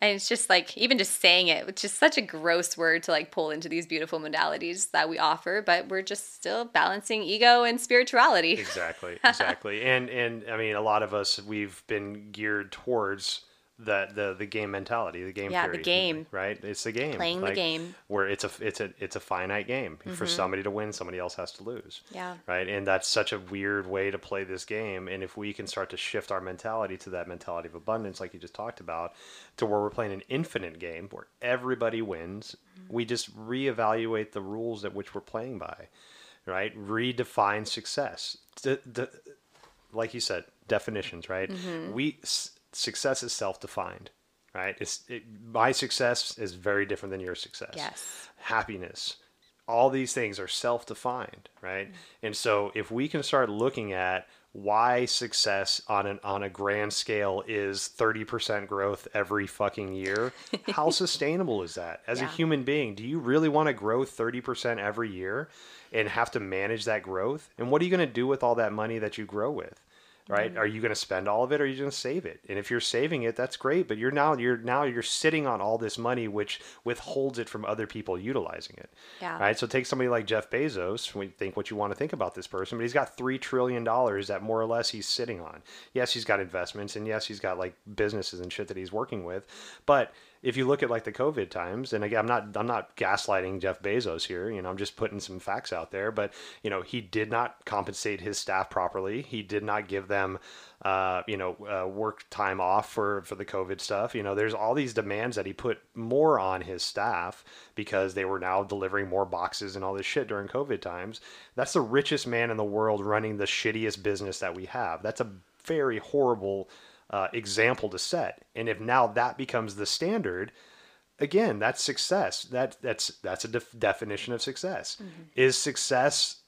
And it's just like, even just saying it, which is such a gross word to like pull into these beautiful modalities that we offer, but we're just still balancing ego and spirituality. Exactly, exactly. and, and I mean, a lot of us, we've been geared towards the, the, the game mentality, the game yeah, theory. Yeah, the game. Right? It's the game. Playing like, the game. Where it's a, it's a, it's a finite game. Mm-hmm. For somebody to win, somebody else has to lose. Yeah. Right? And that's such a weird way to play this game. And if we can start to shift our mentality to that mentality of abundance, like you just talked about, to where we're playing an infinite game where everybody wins, mm-hmm. we just reevaluate the rules at which we're playing by, right? Redefine success. The, the, like you said, definitions, right? Mm-hmm. We s- success is self-defined, right? It's it, my success is very different than your success. Yes. Happiness. All these things are self-defined, right? Mm-hmm. And so if we can start looking at why success on an on a grand scale is thirty percent growth every fucking year, how sustainable is that? As yeah. a human being, do you really want to grow thirty percent every year and have to manage that growth? And what are you going to do with all that money that you grow with? Right? Mm-hmm. Are you going to spend all of it, or are you going to save it? And if you're saving it, that's great. But you're now you're now you're sitting on all this money, which withholds it from other people utilizing it. Yeah. Right. So take somebody like Jeff Bezos. We think what you want to think about this person, but he's got three trillion dollars that more or less he's sitting on. Yes, he's got investments, and yes, he's got like businesses and shit that he's working with, but. If you look at like the COVID times, and again, I'm not, I'm not gaslighting Jeff Bezos here, you know, I'm just putting some facts out there, but you know, he did not compensate his staff properly. He did not give them, uh, you know, uh, work time off for, for the COVID stuff. You know, there's all these demands that he put more on his staff because they were now delivering more boxes and all this shit during COVID times. That's the richest man in the world running the shittiest business that we have. That's a very horrible Uh, example to set. And if now that becomes the standard, again, that's success. That that's that's a def- definition of success. Mm-hmm. Is success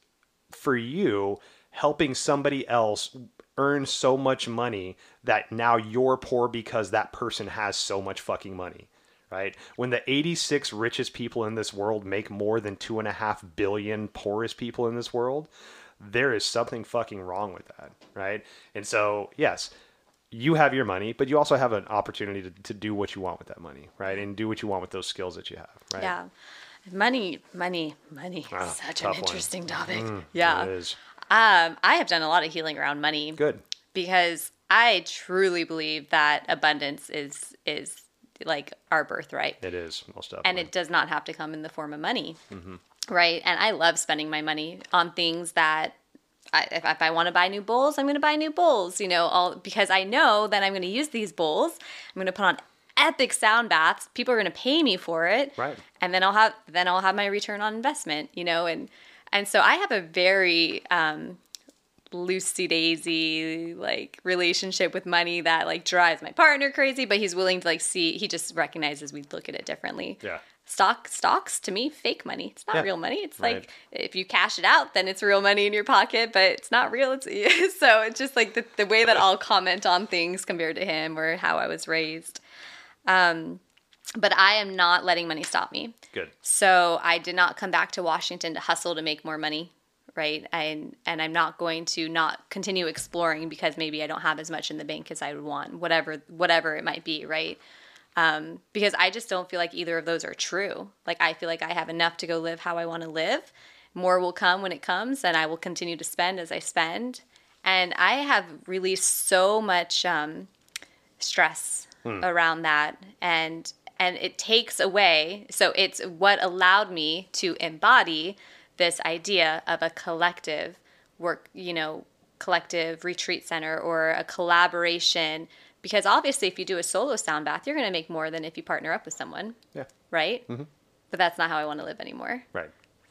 for you helping somebody else earn so much money that now you're poor because that person has so much fucking money? Right? When the eighty-six richest people in this world make more than two and a half billion poorest people in this world, there is something fucking wrong with that. Right? And so, yes, you have your money, but you also have an opportunity to, to do what you want with that money, right? And do what you want with those skills that you have, right? Yeah. Money, money, money. Ah, such an interesting topic. Mm, yeah. It is. Um, I have done a lot of healing around money. Good. Because I truly believe that abundance is is like our birthright. It is, most definitely. And it does not have to come in the form of money, mm-hmm. right? And I love spending my money on things that I, if, if I want to buy new bowls, I'm going to buy new bowls, you know, all because I know that I'm going to use these bowls. I'm going to put on epic sound baths. People are going to pay me for it, right? And then I'll have then I'll have my return on investment, you know, and and so I have a very um, loosey-daisy like relationship with money that like drives my partner crazy, but he's willing to like see. He just recognizes we look at it differently. Yeah. Stock stocks to me, fake money. It's not yeah. real money. It's right. like if you cash it out, then it's real money in your pocket, but it's not real. It's so it's just like the, the way that I'll comment on things compared to him or how I was raised. Um, but I am not letting money stop me. Good. So I did not come back to Washington to hustle to make more money. right? And and I'm not going to not continue exploring because maybe I don't have as much in the bank as I would want, whatever whatever it might be, right? Um, because I just don't feel like either of those are true. Like, I feel like I have enough to go live how I want to live. More will come when it comes, and I will continue to spend as I spend. And I have released so much um, stress mm. around that, and and it takes away. So it's what allowed me to embody this idea of a collective work, you know, collective retreat center or a collaboration. Because obviously, if you do a solo sound bath, you're going to make more than if you partner up with someone. Yeah. Right? Mm-hmm. But that's not how I want to live anymore. Right.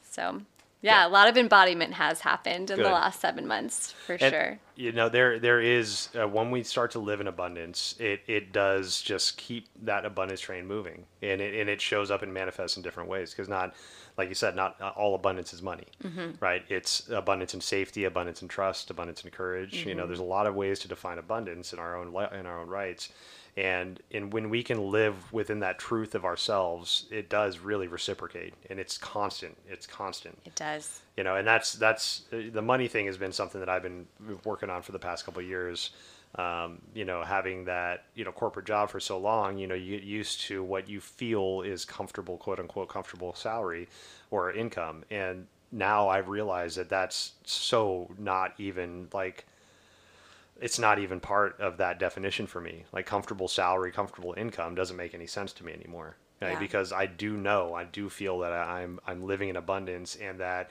So, yeah, yeah. a lot of embodiment has happened in Good. the last seven months, for and, sure. You know, there there is, uh, when we start to live in abundance, it, it does just keep that abundance train moving. And it, and it shows up and manifests in different ways. Because not, like you said, not all abundance is money, mm-hmm. right? It's abundance in safety, abundance in trust, abundance in courage. Mm-hmm. You know, there's a lot of ways to define abundance in our own li- in our own rights. And and when we can live within that truth of ourselves, it does really reciprocate, and it's constant. It's constant. It does. You know, and that's that's the money thing has been something that I've been working on for the past couple of years. Um, you know, having that, you know, corporate job for so long, you know, you get used to what you feel is comfortable, quote unquote, comfortable salary or income. And now I've realized that that's so not even like, it's not even part of that definition for me. Like, comfortable salary, comfortable income doesn't make any sense to me anymore, right? Yeah. Because I do know, I do feel that I'm, I'm living in abundance, and that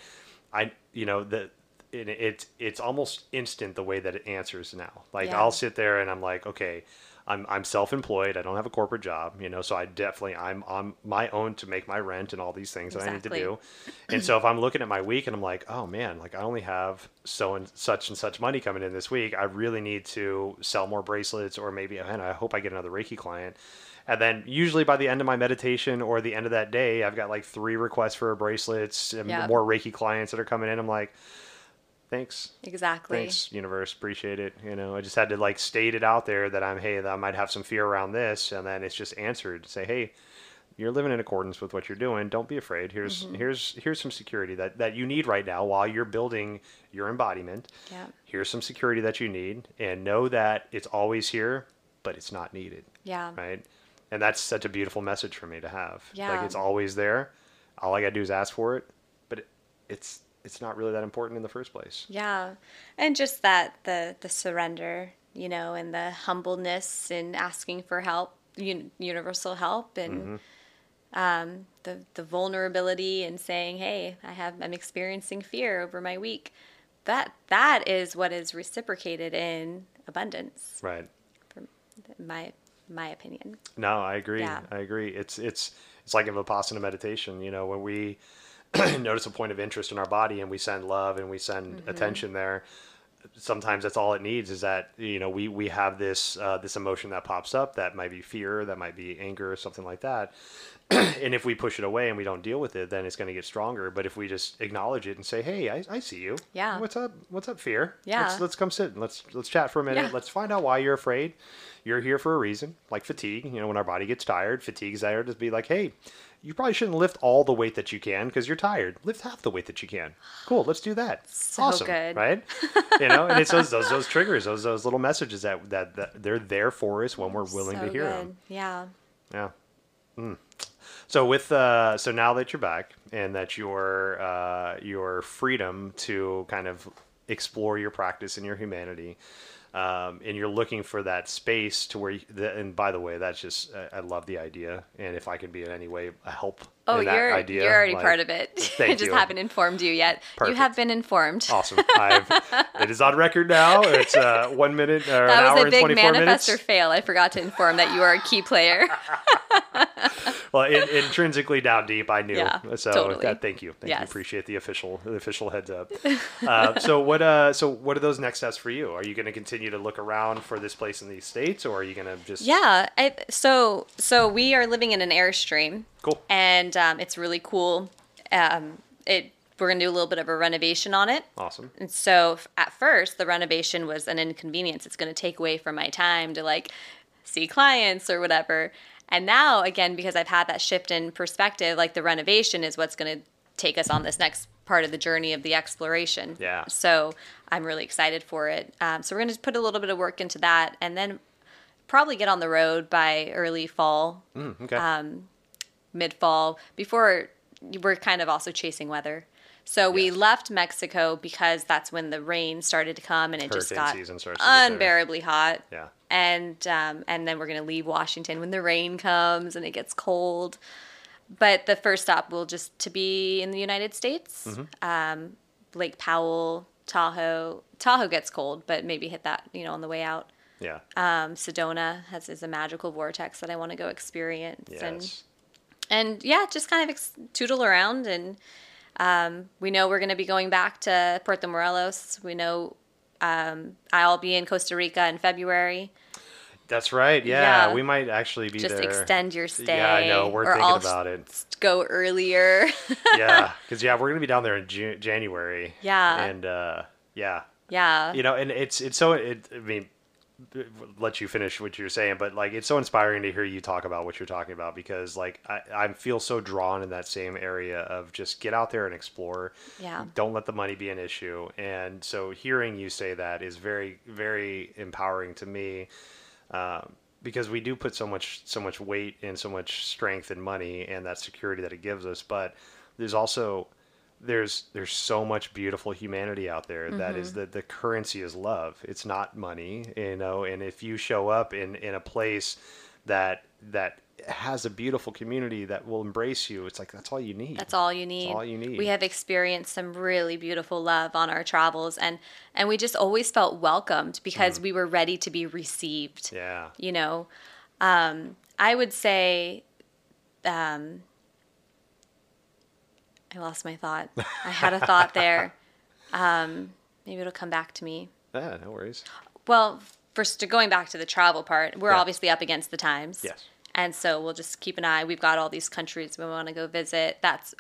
I, you know, the It, it it's almost instant the way that it answers now. Like, yeah. I'll sit there and I'm like, okay, I'm I'm self-employed. I don't have a corporate job, you know, so I definitely I'm on my own to make my rent and all these things exactly. that I need to do. And so if I'm looking at my week and I'm like, oh man, like I only have so and such and such money coming in this week. I really need to sell more bracelets, or maybe man, I hope I get another Reiki client. And then usually by the end of my meditation or the end of that day, I've got like three requests for bracelets and yep. more Reiki clients that are coming in. I'm like, thanks. Exactly. Thanks, universe. Appreciate it. You know, I just had to like state it out there that I'm, hey, that I might have some fear around this. And then it's just answered. Say, hey, you're living in accordance with what you're doing. Don't be afraid. Here's, mm-hmm. here's, here's some security that, that you need right now while you're building your embodiment. Yeah. Here's some security that you need, and know that it's always here, but it's not needed. Yeah. Right. And that's such a beautiful message for me to have. Yeah. Like, it's always there. All I gotta do is ask for it, but it, it's, it's not really that important in the first place. Yeah. And just that the, the surrender, you know, and the humbleness and asking for help, un- universal help, and mm-hmm. um, the, the vulnerability and saying, hey, I have, I'm experiencing fear over my week. That, that is what is reciprocated in abundance. Right. From my, my opinion. No, I agree. Yeah. I agree. It's, it's, it's like a Vipassana meditation, you know, when we, notice a point of interest in our body and we send love and we send mm-hmm. attention there. Sometimes that's all it needs, is that, you know, we, we have this, uh, this emotion that pops up, that might be fear, that might be anger or something like that. And if we push it away and we don't deal with it, then it's going to get stronger. But if we just acknowledge it and say, hey, I, I see you. Yeah. What's up? What's up, fear? Yeah. Let's, let's come sit and let's, let's chat for a minute. Yeah. Let's find out why you're afraid. You're here for a reason. Like fatigue, you know, when our body gets tired, fatigue's there to be like, hey, you probably shouldn't lift all the weight that you can because you're tired. Lift half the weight that you can. Cool. Let's do that. So awesome, good. Right? You know, and it's those, those, those triggers, those, those little messages that, that, that they're there for us when we're willing so to hear good. them. Yeah. Yeah. Mm. So with, uh, so now that you're back and that your, uh, your freedom to kind of explore your practice and your humanity, Um, and you're looking for that space to where, you, the, and by the way, that's just, uh, I love the idea. And if I can be in any way a help oh, in that you're, idea. Oh, you're already like, part of it. Thank you. I just haven't informed you yet. Perfect. You have been informed. Awesome. I've, it is on record now. It's uh, one minute or an hour and twenty-four minutes. That was a big manifest or fail. I forgot to inform that you are a key player. Well, in, intrinsically down deep, I knew. Yeah, so totally. that, thank you. Thank yes. you. Appreciate the official, the official heads up. Uh, so what, uh, so what are those next steps for you? Are you going to continue to look around for this place in these states, or are you going to just? Yeah. I, so, so we are living in an Airstream. Cool. And, um, it's really cool. Um, it, we're going to do a little bit of a renovation on it. Awesome. And so at first the renovation was an inconvenience. It's going to take away from my time to like see clients or whatever. And now, again, because I've had that shift in perspective, like the renovation is what's going to take us on this next part of the journey of the exploration. Yeah. So I'm really excited for it. Um, so we're going to put a little bit of work into that, and then probably get on the road by early fall, mm, okay. um, mid-fall. Before, we're kind of also chasing weather. So we yes. left Mexico because that's when the rain started to come, and it Hurricane just got season starts unbearably hot. Yeah. And um, and then we're going to leave Washington when the rain comes and it gets cold. But the first stop will just to be in the United States. Mm-hmm. Um, Lake Powell, Tahoe. Tahoe gets cold, but maybe hit that, you know, on the way out. Yeah. Um, Sedona has is a magical vortex that I want to go experience. Yes. And, and yeah, just kind of ex- tootle around. And um, we know we're going to be going back to Puerto Morelos. We know um, I'll be in Costa Rica in February. That's right. Yeah, yeah, we might actually be just there. Just extend your stay. Yeah, I know. We're thinking I'll about it. Go earlier. Yeah, because yeah, we're gonna be down there in June, January. Yeah. And uh, yeah. Yeah. You know, and it's it's so it, I mean, let you finish what you're saying, but like it's so inspiring to hear you talk about what you're talking about, because like I, I feel so drawn in that same area of just get out there and explore. Yeah. Don't let the money be an issue. And so hearing you say that is very, very empowering to me. Uh, because we do put so much, so much weight and so much strength and money and that security that it gives us. But there's also, there's, there's so much beautiful humanity out there. Mm-hmm. That is that the currency is love. It's not money, you know? And if you show up in, in a place that, that has a beautiful community that will embrace you, it's like, that's all you need. That's all you need. That's all you need. We have experienced some really beautiful love on our travels, and and we just always felt welcomed because mm. we were ready to be received. Yeah. You know, um, I would say, um, I lost my thought. I had a thought there. Um, maybe it'll come back to me. Yeah, no worries. Well, first, going back to the travel part, we're yeah. obviously up against the times. Yes. And so we'll just keep an eye. We've got all these countries we want to go visit. That's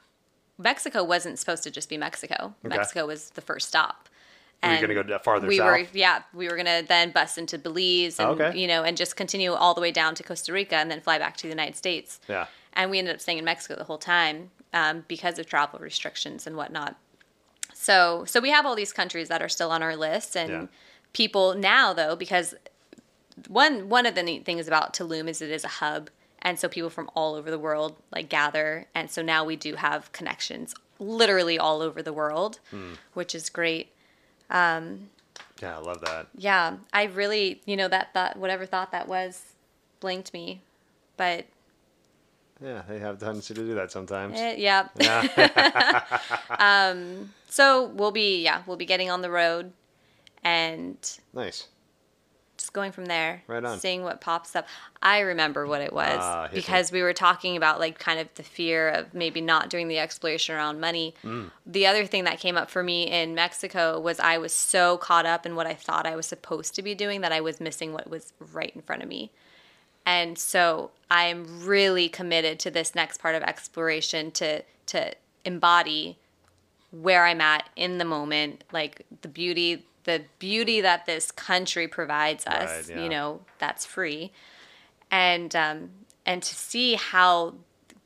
Mexico wasn't supposed to just be Mexico. Okay. Mexico was the first stop. And we were going to go farther we south? Were, yeah. We were going to then bus into Belize and, okay. you know, and just continue all the way down to Costa Rica and then fly back to the United States. Yeah. And we ended up staying in Mexico the whole time um, because of travel restrictions and whatnot. So, so we have all these countries that are still on our list. And yeah. people now, though, because... One one of the neat things about Tulum is it is a hub, and so people from all over the world like gather, and so now we do have connections literally all over the world, mm. which is great. Um, yeah, I love that. Yeah, I really, you know, that thought, whatever thought that was, blinked me, but yeah, they have tons to do that sometimes. Eh, yeah. yeah. um, so we'll be yeah we'll be getting on the road, and nice. Just going from there, right on. Seeing what pops up. I remember what it was ah, because me. we were talking about like kind of the fear of maybe not doing the exploration around money. Mm. The other thing that came up for me in Mexico was I was so caught up in what I thought I was supposed to be doing that I was missing what was right in front of me. And so I'm really committed to this next part of exploration to to embody where I'm at in the moment, like the beauty the beauty that this country provides us, right, yeah. you know, that's free. And, um, and to see how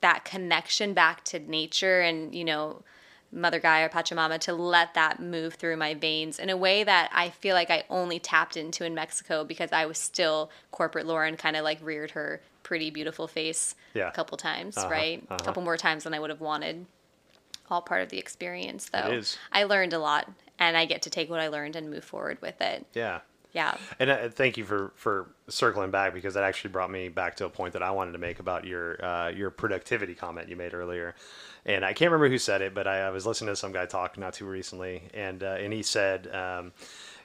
that connection back to nature and, you know, Mother Gaia or Pachamama, to let that move through my veins in a way that I feel like I only tapped into in Mexico because I was still corporate Lauren, kind of like reared her pretty beautiful face yeah. a couple times, uh-huh, right? Uh-huh. A couple more times than I would have wanted. All part of the experience, though. It is. I learned a lot. And I get to take what I learned and move forward with it. Yeah. Yeah. And uh, thank you for, for circling back, because that actually brought me back to a point that I wanted to make about your uh, your productivity comment you made earlier. And I can't remember who said it, but I, I was listening to some guy talk not too recently. And, uh, and he said, um,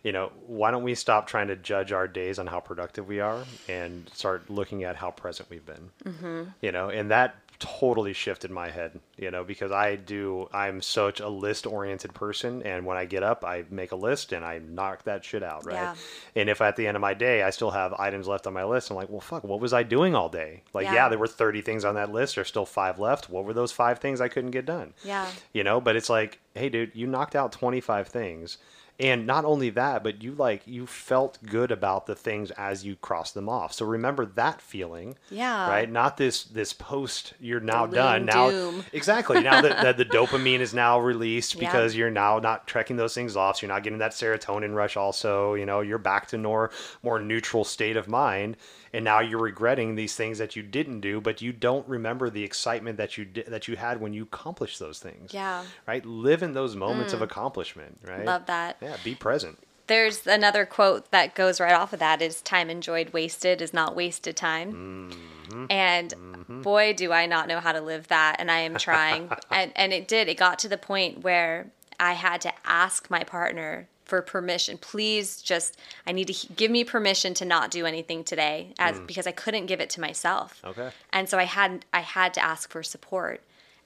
you know, why don't we stop trying to judge our days on how productive we are and start looking at how present we've been, mm-hmm. you know, and that totally shifted my head, you know, because I do, I'm such a list oriented person. And when I get up, I make a list and I knock that shit out. Right. Yeah. And if at the end of my day, I still have items left on my list, I'm like, well, fuck, what was I doing all day? Like, yeah, yeah there were thirty things on that list. There's still five left. What were those five things I couldn't get done? Yeah. You know, but it's like, hey dude, you knocked out twenty-five things. And not only that, but you like you felt good about the things as you crossed them off. So remember that feeling. Yeah. Right. Not this this post. You're now Bloom done. Now. Doom. Exactly. Now that, that the dopamine is now released because yeah. you're now not trekking those things off. So you're not getting that serotonin rush. Also, you know, you're back to more more neutral state of mind. And now you're regretting these things that you didn't do, but you don't remember the excitement that you did, that you had when you accomplished those things. Yeah. Right. Live in those moments mm. of accomplishment. Right. Love that. Yeah. Be present. There's another quote that goes right off of that is time enjoyed wasted is not wasted time. Mm-hmm. And mm-hmm. boy, do I not know how to live that. And I am trying. and, and it did. It got to the point where I had to ask my partner for permission. Please just, I need to give me permission to not do anything today as mm. because I couldn't give it to myself. Okay. And so I had, I had to ask for support.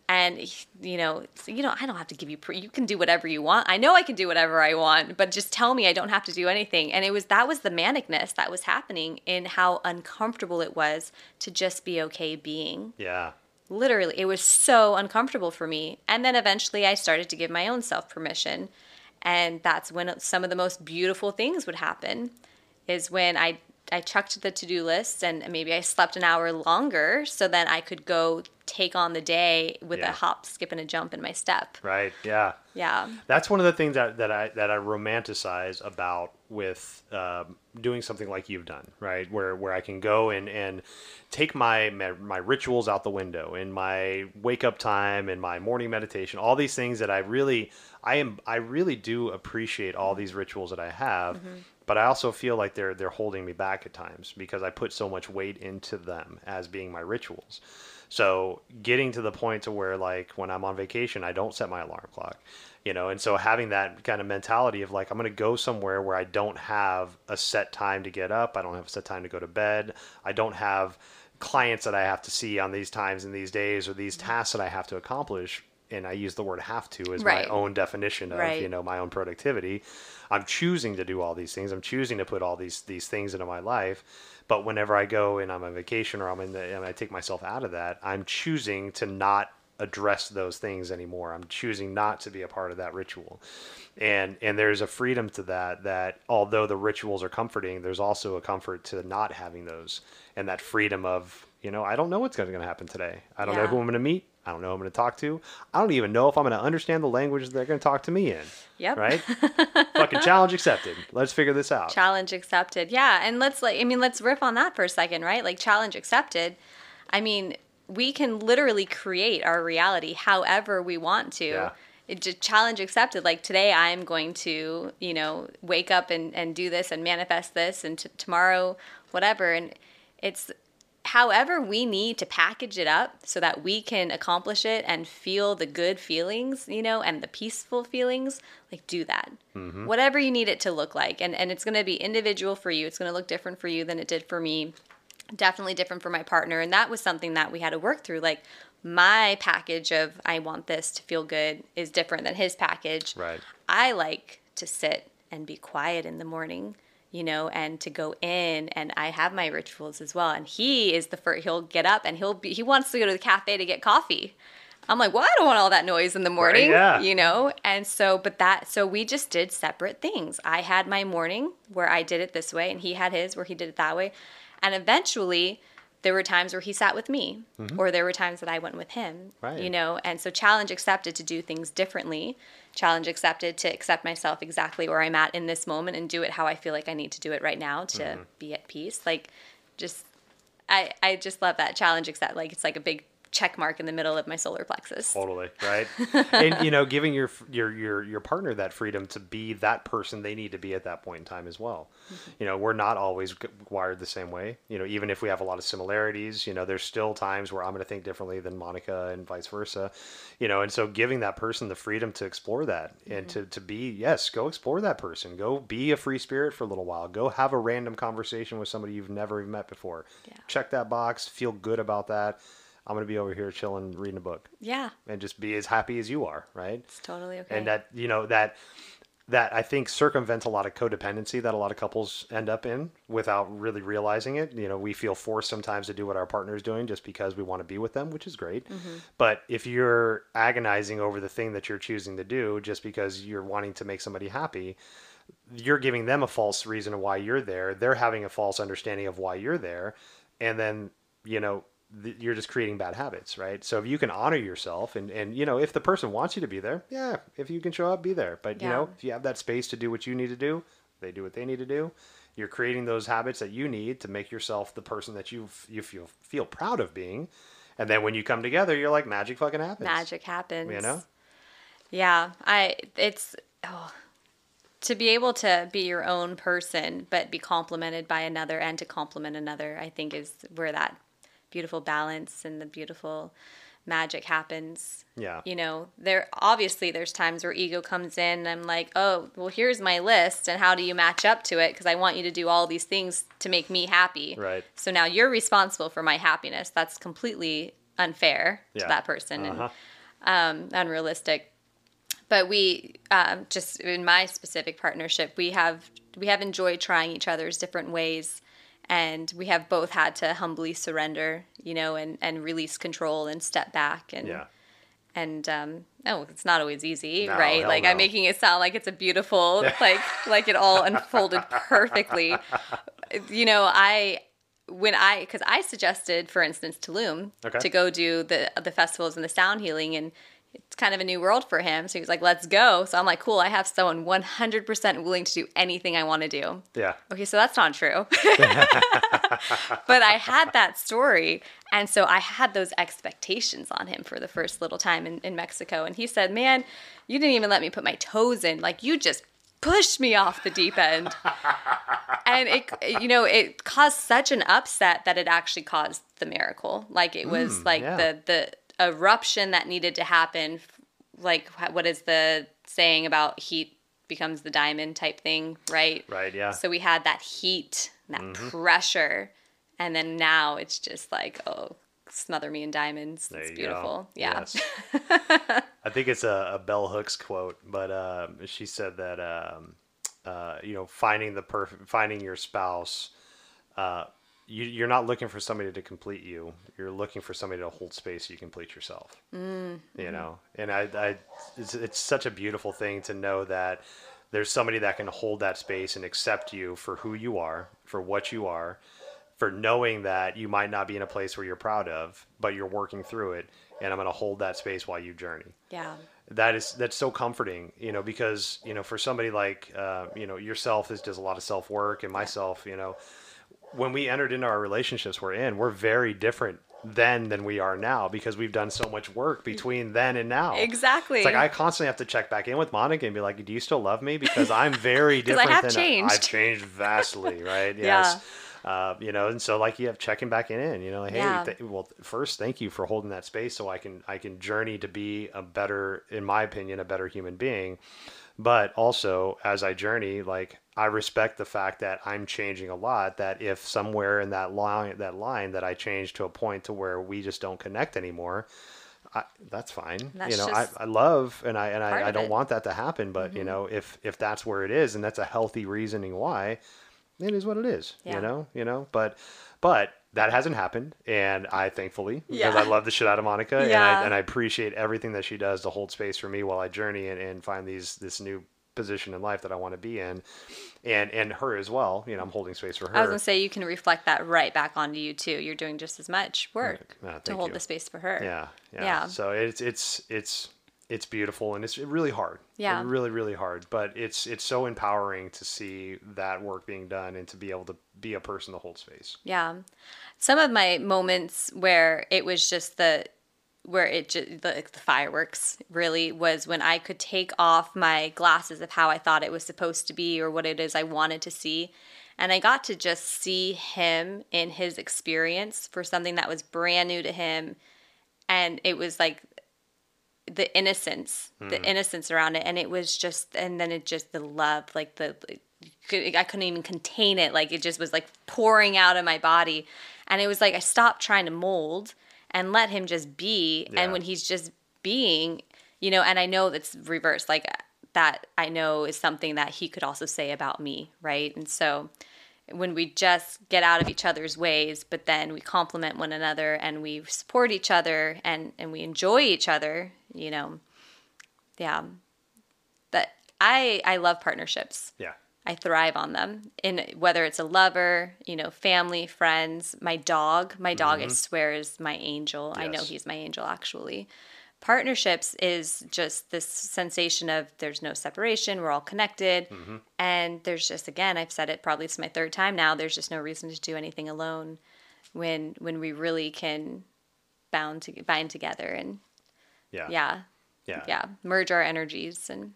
And, you know, so you know, I don't have to give you, pre- you can do whatever you want. I know I can do whatever I want, but just tell me I don't have to do anything. And it was, that was the manicness that was happening in how uncomfortable it was to just be okay being. Yeah. Literally, it was so uncomfortable for me. And then eventually I started to give my own self permission. And that's when some of the most beautiful things would happen is when I, I chucked the to-do list and maybe I slept an hour longer so then I could go take on the day with yeah. a hop, skip, and a jump in my step. Right. Yeah. Yeah. That's one of the things that, that I, that I romanticize about with, um, doing something like you've done, right? Where, where I can go and, and take my, my, my rituals out the window and my wake up time and my morning meditation, all these things that I really, I am, I really do appreciate all these rituals that I have. Mm-hmm. But I also feel like they're they're holding me back at times because I put so much weight into them as being my rituals. So getting to the point to where like when I'm on vacation, I don't set my alarm clock, you know, and so having that kind of mentality of like, I'm going to go somewhere where I don't have a set time to get up. I don't have a set time to go to bed. I don't have clients that I have to see on these times and these days or these tasks that I have to accomplish. And I use the word have to as right. my own definition of, right. you know, my own productivity. I'm choosing to do all these things. I'm choosing to put all these, these things into my life. But whenever I go and I'm on vacation or I'm in the, and I take myself out of that, I'm choosing to not address those things anymore. I'm choosing not to be a part of that ritual. And, and there's a freedom to that, that although the rituals are comforting, there's also a comfort to not having those and that freedom of, you know, I don't know what's going to happen today. I don't yeah. know who I'm going to meet. I don't know who I'm going to talk to. I don't even know if I'm going to understand the language they're going to talk to me in. Yep. Right? Fucking challenge accepted. Let's figure this out. Challenge accepted. Yeah. And let's, like, I mean, let's riff on that for a second, right? Like challenge accepted. I mean, we can literally create our reality however we want to. Yeah. It just challenge accepted. Like today I'm going to, you know, wake up and, and do this and manifest this and t- tomorrow, whatever. And it's... However, we need to package it up so that we can accomplish it and feel the good feelings, you know, and the peaceful feelings, like do that. Mm-hmm. Whatever you need it to look like. And and it's going to be individual for you. It's going to look different for you than it did for me. Definitely different for my partner. And that was something that we had to work through. Like my package of I want this to feel good is different than his package. Right. I like to sit and be quiet in the morning. You know, and to go in, and I have my rituals as well. And he is the first, he'll get up and he'll be, he wants to go to the cafe to get coffee. I'm like, well, I don't want all that noise in the morning, right, yeah. you know? And so, but that, so we just did separate things. I had my morning where I did it this way, and he had his where he did it that way. And eventually, there were times where he sat with me, mm-hmm. or there were times that I went with him, right. you know? And so, challenge accepted to do things differently. Challenge accepted to accept myself exactly where I'm at in this moment and do it how I feel like I need to do it right now to mm-hmm. be at peace. Like just, I, I just love that challenge accept. Like it's like a big check mark in the middle of my solar plexus. Totally. Right. And you know, giving your, your, your, your partner that freedom to be that person they need to be at that point in time as well. Mm-hmm. You know, we're not always wired the same way, you know, even if we have a lot of similarities, you know, there's still times where I'm going to think differently than Monica and vice versa, you know? And so giving that person the freedom to explore that mm-hmm. and to, to be, yes, go explore that person, go be a free spirit for a little while, go have a random conversation with somebody you've never even met before, yeah. check that box, feel good about that. I'm going to be over here chilling, reading a book. Yeah. And just be as happy as you are, right? It's totally okay. And that, you know, that that I think circumvents a lot of codependency that a lot of couples end up in without really realizing it. You know, we feel forced sometimes to do what our partner is doing just because we want to be with them, which is great. Mm-hmm. But if you're agonizing over the thing that you're choosing to do just because you're wanting to make somebody happy, you're giving them a false reason of why you're there. They're having a false understanding of why you're there. And then, you know, you're just creating bad habits, right? So if you can honor yourself and, and, you know, if the person wants you to be there, yeah, if you can show up, be there. But, yeah. you know, if you have that space to do what you need to do, they do what they need to do. You're creating those habits that you need to make yourself the person that you you feel feel proud of being. And then when you come together, you're like, magic fucking happens. Magic happens. You know? Yeah. I, it's, oh, to be able to be your own person, but be complimented by another and to compliment another, I think is where that beautiful balance and the beautiful magic happens. Yeah. You know, there obviously there's times where ego comes in and I'm like, oh, well, here's my list and how do you match up to it? Because I want you to do all these things to make me happy. Right. So now you're responsible for my happiness. That's completely unfair yeah. to that person uh-huh. and um, unrealistic. But we, um, just in my specific partnership, we have we have enjoyed trying each other's different ways. And we have both had to humbly surrender, you know, and, and release control and step back. And, yeah. and, um, oh, it's not always easy, no, right? Like no. I'm making it sound like it's a beautiful, like, like it all unfolded perfectly. You know, I, when I, cause I suggested, for instance, Tulum okay. to go do the, the festivals and the sound healing, and it's kind of a new world for him. So he was like, let's go. So I'm like, cool. I have someone one hundred percent willing to do anything I want to do. Yeah. Okay. So that's not true. But I had that story. And so I had those expectations on him for the first little time in, in Mexico. And he said, man, you didn't even let me put my toes in. Like, you just pushed me off the deep end. And it, you know, it caused such an upset that it actually caused the miracle. Like it was mm, like yeah. the, the, eruption that needed to happen, like what is the saying about heat becomes the diamond type thing, right? Right, yeah. So we had that heat, that mm-hmm. pressure, and then now it's just like, oh, smother me in diamonds. There it's beautiful. Go. Yeah. Yes. I think it's a, a Bell Hooks quote, but um, she said that, um, uh, you know, finding the perfect, finding your spouse, uh, You, you're not looking for somebody to complete you. You're looking for somebody to hold space so you complete yourself. Mm-hmm. You know, and I, I it's, it's such a beautiful thing to know that there's somebody that can hold that space and accept you for who you are, for what you are, for knowing that you might not be in a place where you're proud of, but you're working through it. And I'm going to hold that space while you journey. Yeah. That is, that's so comforting, you know, because, you know, for somebody like, uh, you know, yourself is just a lot of self work and myself, you know, when we entered into our relationships we're in, we're very different then than we are now because we've done so much work between then and now. Exactly. It's like I constantly have to check back in with Monica and be like, do you still love me? Because I'm very different. I have than changed. I, I've changed vastly, right? Yes. Yeah. Uh, you know, and so like you have checking back in, you know, like, hey, yeah. th- well, first, thank you for holding that space so I can, I can journey to be a better, in my opinion, a better human being. But also as I journey, like I respect the fact that I'm changing a lot, that if somewhere in that line, that line that I change to a point to where we just don't connect anymore, I, that's fine. That's you know, I, I love and I, and I, I don't it. want that to happen, but mm-hmm. you know, if, if that's where it is and that's a healthy reasoning why, it is what it is, yeah. you know, you know, but, but that hasn't happened. And I thankfully, because yeah. I love the shit out of Monica yeah. and, I, and I appreciate everything that she does to hold space for me while I journey and, and find these, this new position in life that I want to be in and, and her as well. You know, I'm holding space for her. I was gonna say, you can reflect that right back onto you too. You're doing just as much work no, to hold you. the space for her. Yeah, yeah. Yeah. So it's, it's, it's, it's beautiful and it's really hard. Yeah. Really, really hard. But it's, it's so empowering to see that work being done and to be able to be a person to hold space. Yeah. Some of my moments where it was just the, where it just, the, the fireworks really was when I could take off my glasses of how I thought it was supposed to be or what it is I wanted to see. And I got to just see him in his experience for something that was brand new to him. And it was like, the innocence, mm. the innocence around it. And it was just, and then it just, the love, like the, I couldn't even contain it. Like it just was like pouring out of my body. And it was like, I stopped trying to mold and let him just be. Yeah. And when he's just being, you know, and I know that's reversed. Like that I know is something that he could also say about me, right? And so when we just get out of each other's ways, but then we complement one another and we support each other and, and we enjoy each other, you know, yeah. But I I love partnerships. Yeah. I thrive on them, in whether it's a lover, you know, family, friends, my dog. My dog, mm-hmm. I swear, is my angel. Yes. I know he's my angel, actually. Partnerships is just this sensation of there's no separation. We're all connected. Mm-hmm. And there's just, again, I've said it probably it's my third time now, there's just no reason to do anything alone when when we really can bound to, bind together and yeah. yeah, yeah, yeah, merge our energies. And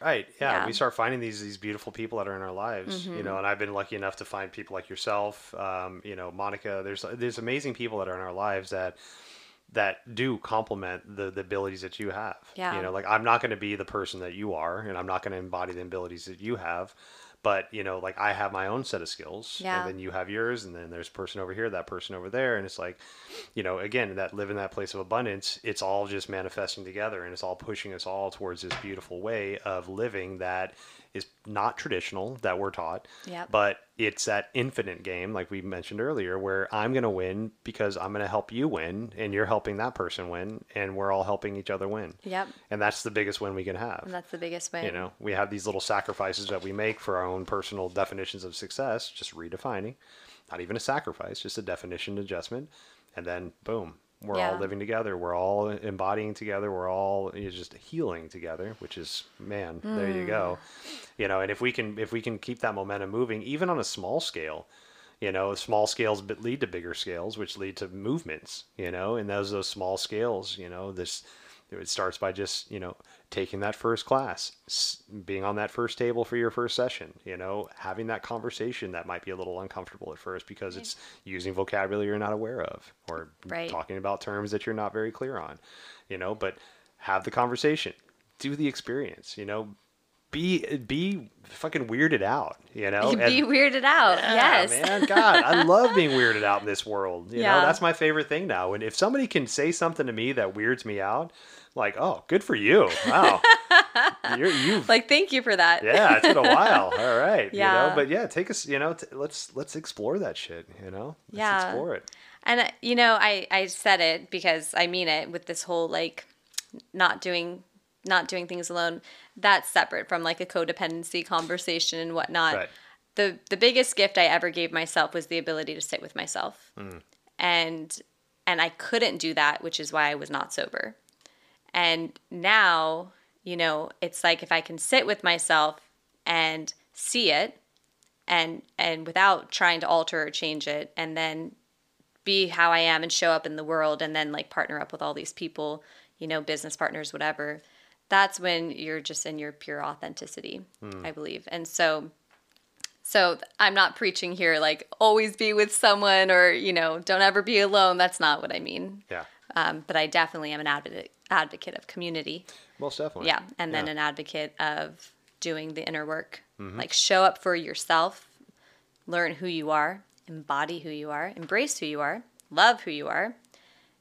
right. Yeah. yeah. We start finding these these beautiful people that are in our lives, mm-hmm. you know, and I've been lucky enough to find people like yourself, um, you know, Monica. There's there's amazing people that are in our lives that that do complement the, the abilities that you have. Yeah. You know, like I'm not going to be the person that you are and I'm not going to embody the abilities that you have, but you know, like I have my own set of skills yeah. and then you have yours and then there's a person over here, that person over there. And it's like, you know, again, that live in that place of abundance, it's all just manifesting together and it's all pushing us all towards this beautiful way of living that is not traditional that we're taught, yep. but it's that infinite game, like we mentioned earlier, where I'm going to win because I'm going to help you win and you're helping that person win and we're all helping each other win. Yep. And that's the biggest win we can have. And that's the biggest win. You know, we have these little sacrifices that we make for our own personal definitions of success, just redefining, not even a sacrifice, just a definition adjustment. And then boom, we're yeah. all living together. We're all embodying together. We're all you know, just healing together, which is, man, mm. there you go. You know, and if we can, if we can keep that momentum moving, even on a small scale, you know, small scales lead to bigger scales, which lead to movements, you know, and those, those small scales, you know, this, it starts by just, you know, taking that first class, being on that first table for your first session, you know, having that conversation that might be a little uncomfortable at first because right. it's using vocabulary you're not aware of or right. talking about terms that you're not very clear on, you know, but have the conversation, do the experience, you know, Be be fucking weirded out, you know? And be weirded out, yeah, yes. man, God, I love being weirded out in this world. You yeah. know, that's my favorite thing now. And if somebody can say something to me that weirds me out, like, oh, good for you. Wow. You're, you've, like, thank you for that. Yeah, it's been a while. All right. Yeah. You know? But yeah, take us, you know, t- let's let's explore that shit, you know? Let's yeah. explore it. And, you know, I, I said it because I mean it with this whole, like, not doing... not doing things alone, that's separate from like a codependency conversation and whatnot. Right. The the biggest gift I ever gave myself was the ability to sit with myself. Mm. And and I couldn't do that, which is why I was not sober. And now, you know, it's like if I can sit with myself and see it and and without trying to alter or change it and then be how I am and show up in the world and then like partner up with all these people, you know, business partners, whatever. That's when you're just in your pure authenticity, mm. I believe. And so so I'm not preaching here like always be with someone or, you know, don't ever be alone. That's not what I mean. Yeah. Um, but I definitely am an advocate advocate of community. Most definitely. Yeah. And then yeah. an advocate of doing the inner work. Mm-hmm. Like show up for yourself, learn who you are, embody who you are, embrace who you are, love who you are,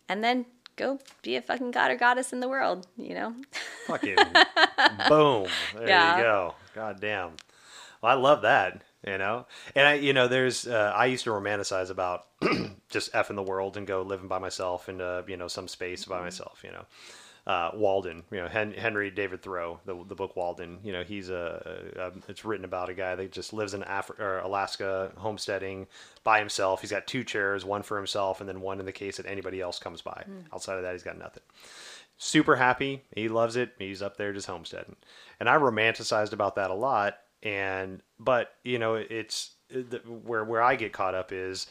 and then go be a fucking god or goddess in the world, you know? Fucking boom. There yeah. you go. God damn. Well, I love that, you know? And I, you know, there's, uh, I used to romanticize about just effing the world and go living by myself in, uh, you know, some space mm-hmm. by myself, you know? Uh, Walden, you know, Hen- Henry David Thoreau, the, the book Walden, you know, he's a, a, it's written about a guy that just lives in Af- or Alaska homesteading by himself. He's got two chairs, one for himself and then one in the case that anybody else comes by. Mm. Outside of that, he's got nothing. Super happy. He loves it. He's up there just homesteading. And I romanticized about that a lot. And, but, you know, it's the, where, where I get caught up is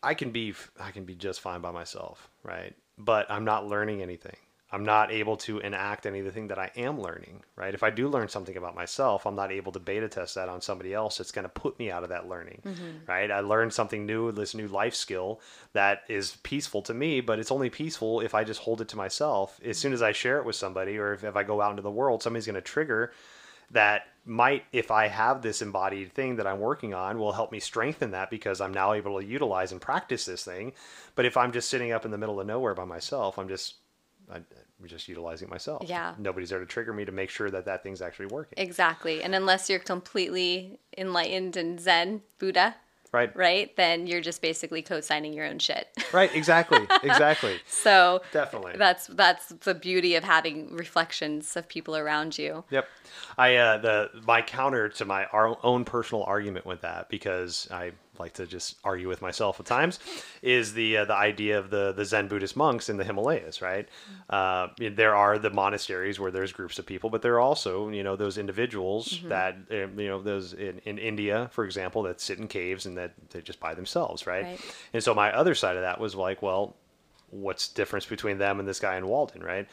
I can be, I can be just fine by myself. Right. But I'm not learning anything. I'm not able to enact anything that I am learning, right? If I do learn something about myself, I'm not able to beta test that on somebody else. It's going to put me out of that learning, mm-hmm. right? I learned something new, this new life skill that is peaceful to me, but it's only peaceful if I just hold it to myself. As soon as I share it with somebody or if, if I go out into the world, somebody's going to trigger that might, if I have this embodied thing that I'm working on, will help me strengthen that because I'm now able to utilize and practice this thing. But if I'm just sitting up in the middle of nowhere by myself, I'm just, I'm just utilizing it myself. Yeah. Nobody's there to trigger me to make sure that that thing's actually working. Exactly. And unless you're completely enlightened and Zen Buddha, right, right, then you're just basically co-signing your own shit. Right. Exactly. Exactly. So definitely, that's that's the beauty of having reflections of people around you. Yep. I uh, the my counter to my own personal argument with that, because I like to just argue with myself at times, is the uh, the idea of the the Zen Buddhist monks in the Himalayas, right? Uh, there are the monasteries where there's groups of people, but there are also, you know, those individuals mm-hmm. that, you know, those in, in India, for example, that sit in caves and that they're just by themselves, right? right? And so my other side of that was like, well, what's the difference between them and this guy in Walden, right?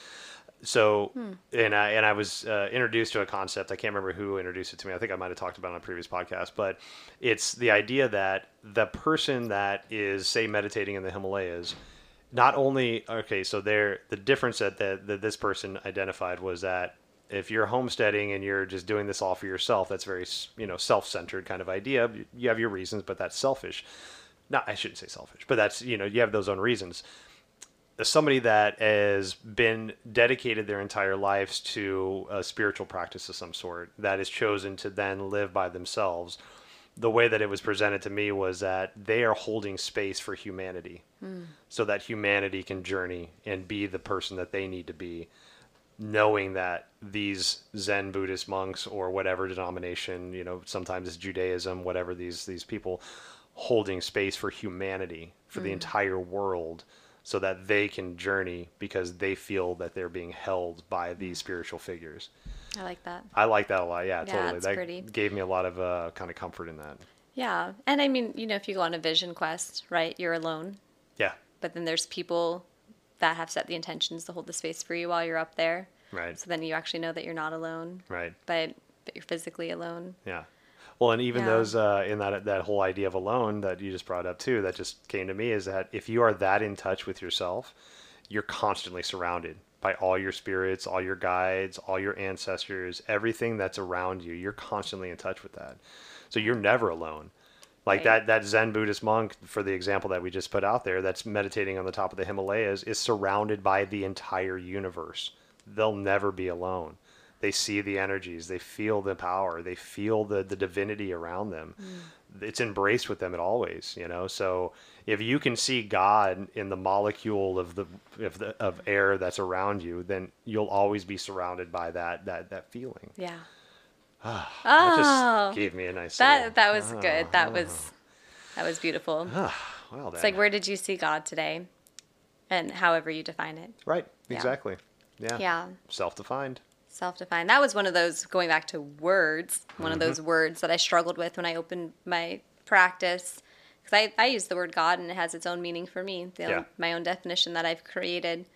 So, hmm. and I, and I was uh, introduced to a concept. I can't remember who introduced it to me. I think I might've talked about it on a previous podcast, but it's the idea that the person that is, say, meditating in the Himalayas, not only, okay, so there, the difference that, that, that this person identified was that if you're homesteading and you're just doing this all for yourself, that's very, you know, self-centered kind of idea. You have your reasons, but that's selfish. Not, I shouldn't say selfish, but that's, you know, you have those own reasons. Somebody that has been dedicated their entire lives to a spiritual practice of some sort that is chosen to then live by themselves. The way that it was presented to me was that they are holding space for humanity mm. so that humanity can journey and be the person that they need to be, knowing that these Zen Buddhist monks or whatever denomination, you know, sometimes it's Judaism, whatever, these, these people holding space for humanity, for mm. the entire world, so that they can journey because they feel that they're being held by these spiritual figures. I like that. I like that a lot. Yeah, yeah, totally. That pretty. Gave me a lot of uh, kind of comfort in that. Yeah. And I mean, you know, if you go on a vision quest, right, you're alone. Yeah. But then there's people that have set the intentions to hold the space for you while you're up there. Right. So then you actually know that you're not alone. Right. But, but you're physically alone. Yeah. Well, and even yeah. those uh, in that that whole idea of alone that you just brought up too, that just came to me, is that if you are that in touch with yourself, you're constantly surrounded by all your spirits, all your guides, all your ancestors, everything that's around you. You're constantly in touch with that. So you're never alone. Like right. that, that Zen Buddhist monk, for the example that we just put out there, that's meditating on the top of the Himalayas, is surrounded by the entire universe. They'll never be alone. They see the energies, they feel the power, they feel the, the divinity around them. Mm. It's embraced with them at always, you know? So if you can see God in the molecule of the, of the, of air that's around you, then you'll always be surrounded by that, that, that feeling. Yeah. Ah, oh, that just gave me a nice, that, little, that was oh, good. That oh. was, that was beautiful. Ah, well, then. It's like, where did you see God today? And however you define it. Right. Yeah. Exactly. Yeah. Yeah. Self-defined. Self-defined. That was one of those, going back to words, one mm-hmm. of those words that I struggled with when I opened my practice. Because I, I use the word God and it has its own meaning for me, the yeah. own, my own definition that I've created.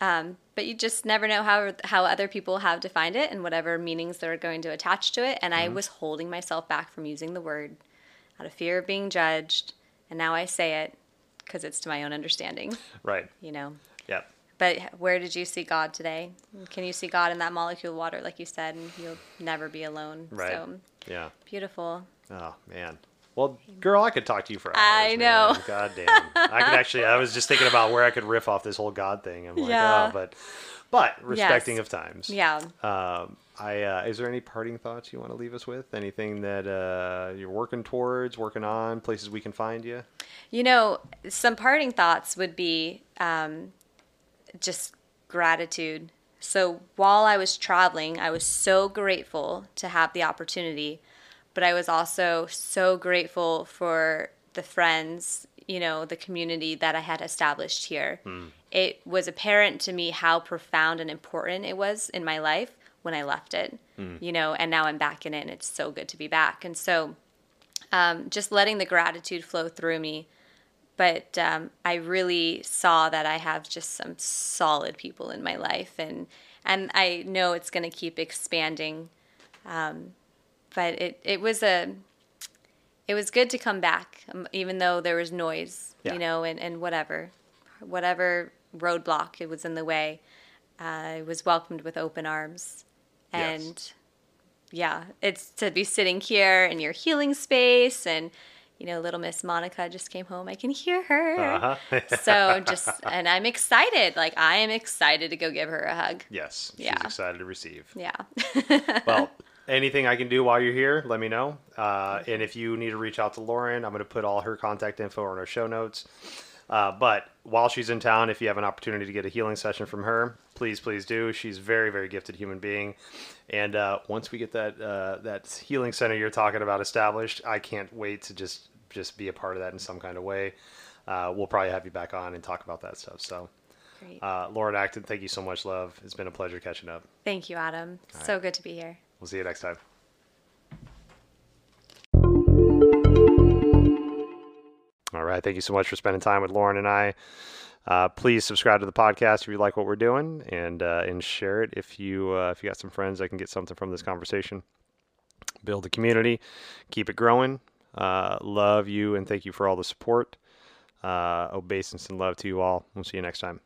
Um, but you just never know how how other people have defined it and whatever meanings they're going to attach to it. And mm-hmm. I was holding myself back from using the word out of fear of being judged. And now I say it because it's to my own understanding. Right. You know? Yeah. But where did you see God today? Can you see God in that molecule of water, like you said, and you'll never be alone. Right. So, yeah. Beautiful. Oh, man. Well, girl, I could talk to you for hours. I know. Man. God damn. I could actually, I was just thinking about where I could riff off this whole God thing. I'm like, yeah. oh, but, but respecting yes. of times. Yeah. Um, I, uh, is there any parting thoughts you want to leave us with? Anything that uh, you're working towards, working on, places we can find you? You know, some parting thoughts would be... Um, just gratitude. So while I was traveling, I was so grateful to have the opportunity, but I was also so grateful for the friends, you know, the community that I had established here. Mm. It was apparent to me how profound and important it was in my life when I left it, mm. you know, and now I'm back in it and it's so good to be back. And so um, just letting the gratitude flow through me. But um, I really saw that I have just some solid people in my life, and and I know it's going to keep expanding. Um, but it, it was a it was good to come back, um, even though there was noise, yeah. you know, and, and whatever, whatever roadblock it was in the way. Uh, I was welcomed with open arms, and yes. yeah, it's to be sitting here in your healing space and. you know, little Miss Monica just came home. I can hear her. Uh-huh. So just, and I'm excited. Like, I am excited to go give her a hug. Yes. She's yeah. excited to receive. Yeah. Well, anything I can do while you're here, let me know. Uh, and if you need to reach out to Lauren, I'm going to put all her contact info on our show notes. Uh, but while she's in town, if you have an opportunity to get a healing session from her, please, please do. She's a very, very gifted human being. And uh, once we get that uh, that healing center you're talking about established, I can't wait to just, just be a part of that in some kind of way. Uh, we'll probably have you back on and talk about that stuff. So, uh, Lauren Acton, thank you so much, love. It's been a pleasure catching up. Thank you, Adam. All so right. good to be here. We'll see you next time. All right. Thank you so much for spending time with Lauren and I. Uh, please subscribe to the podcast if you like what we're doing, and uh, and share it if you uh, if you got some friends that can get something from this conversation. Build a community, keep it growing. Uh, love you and thank you for all the support. Uh, obeisance and love to you all. We'll see you next time.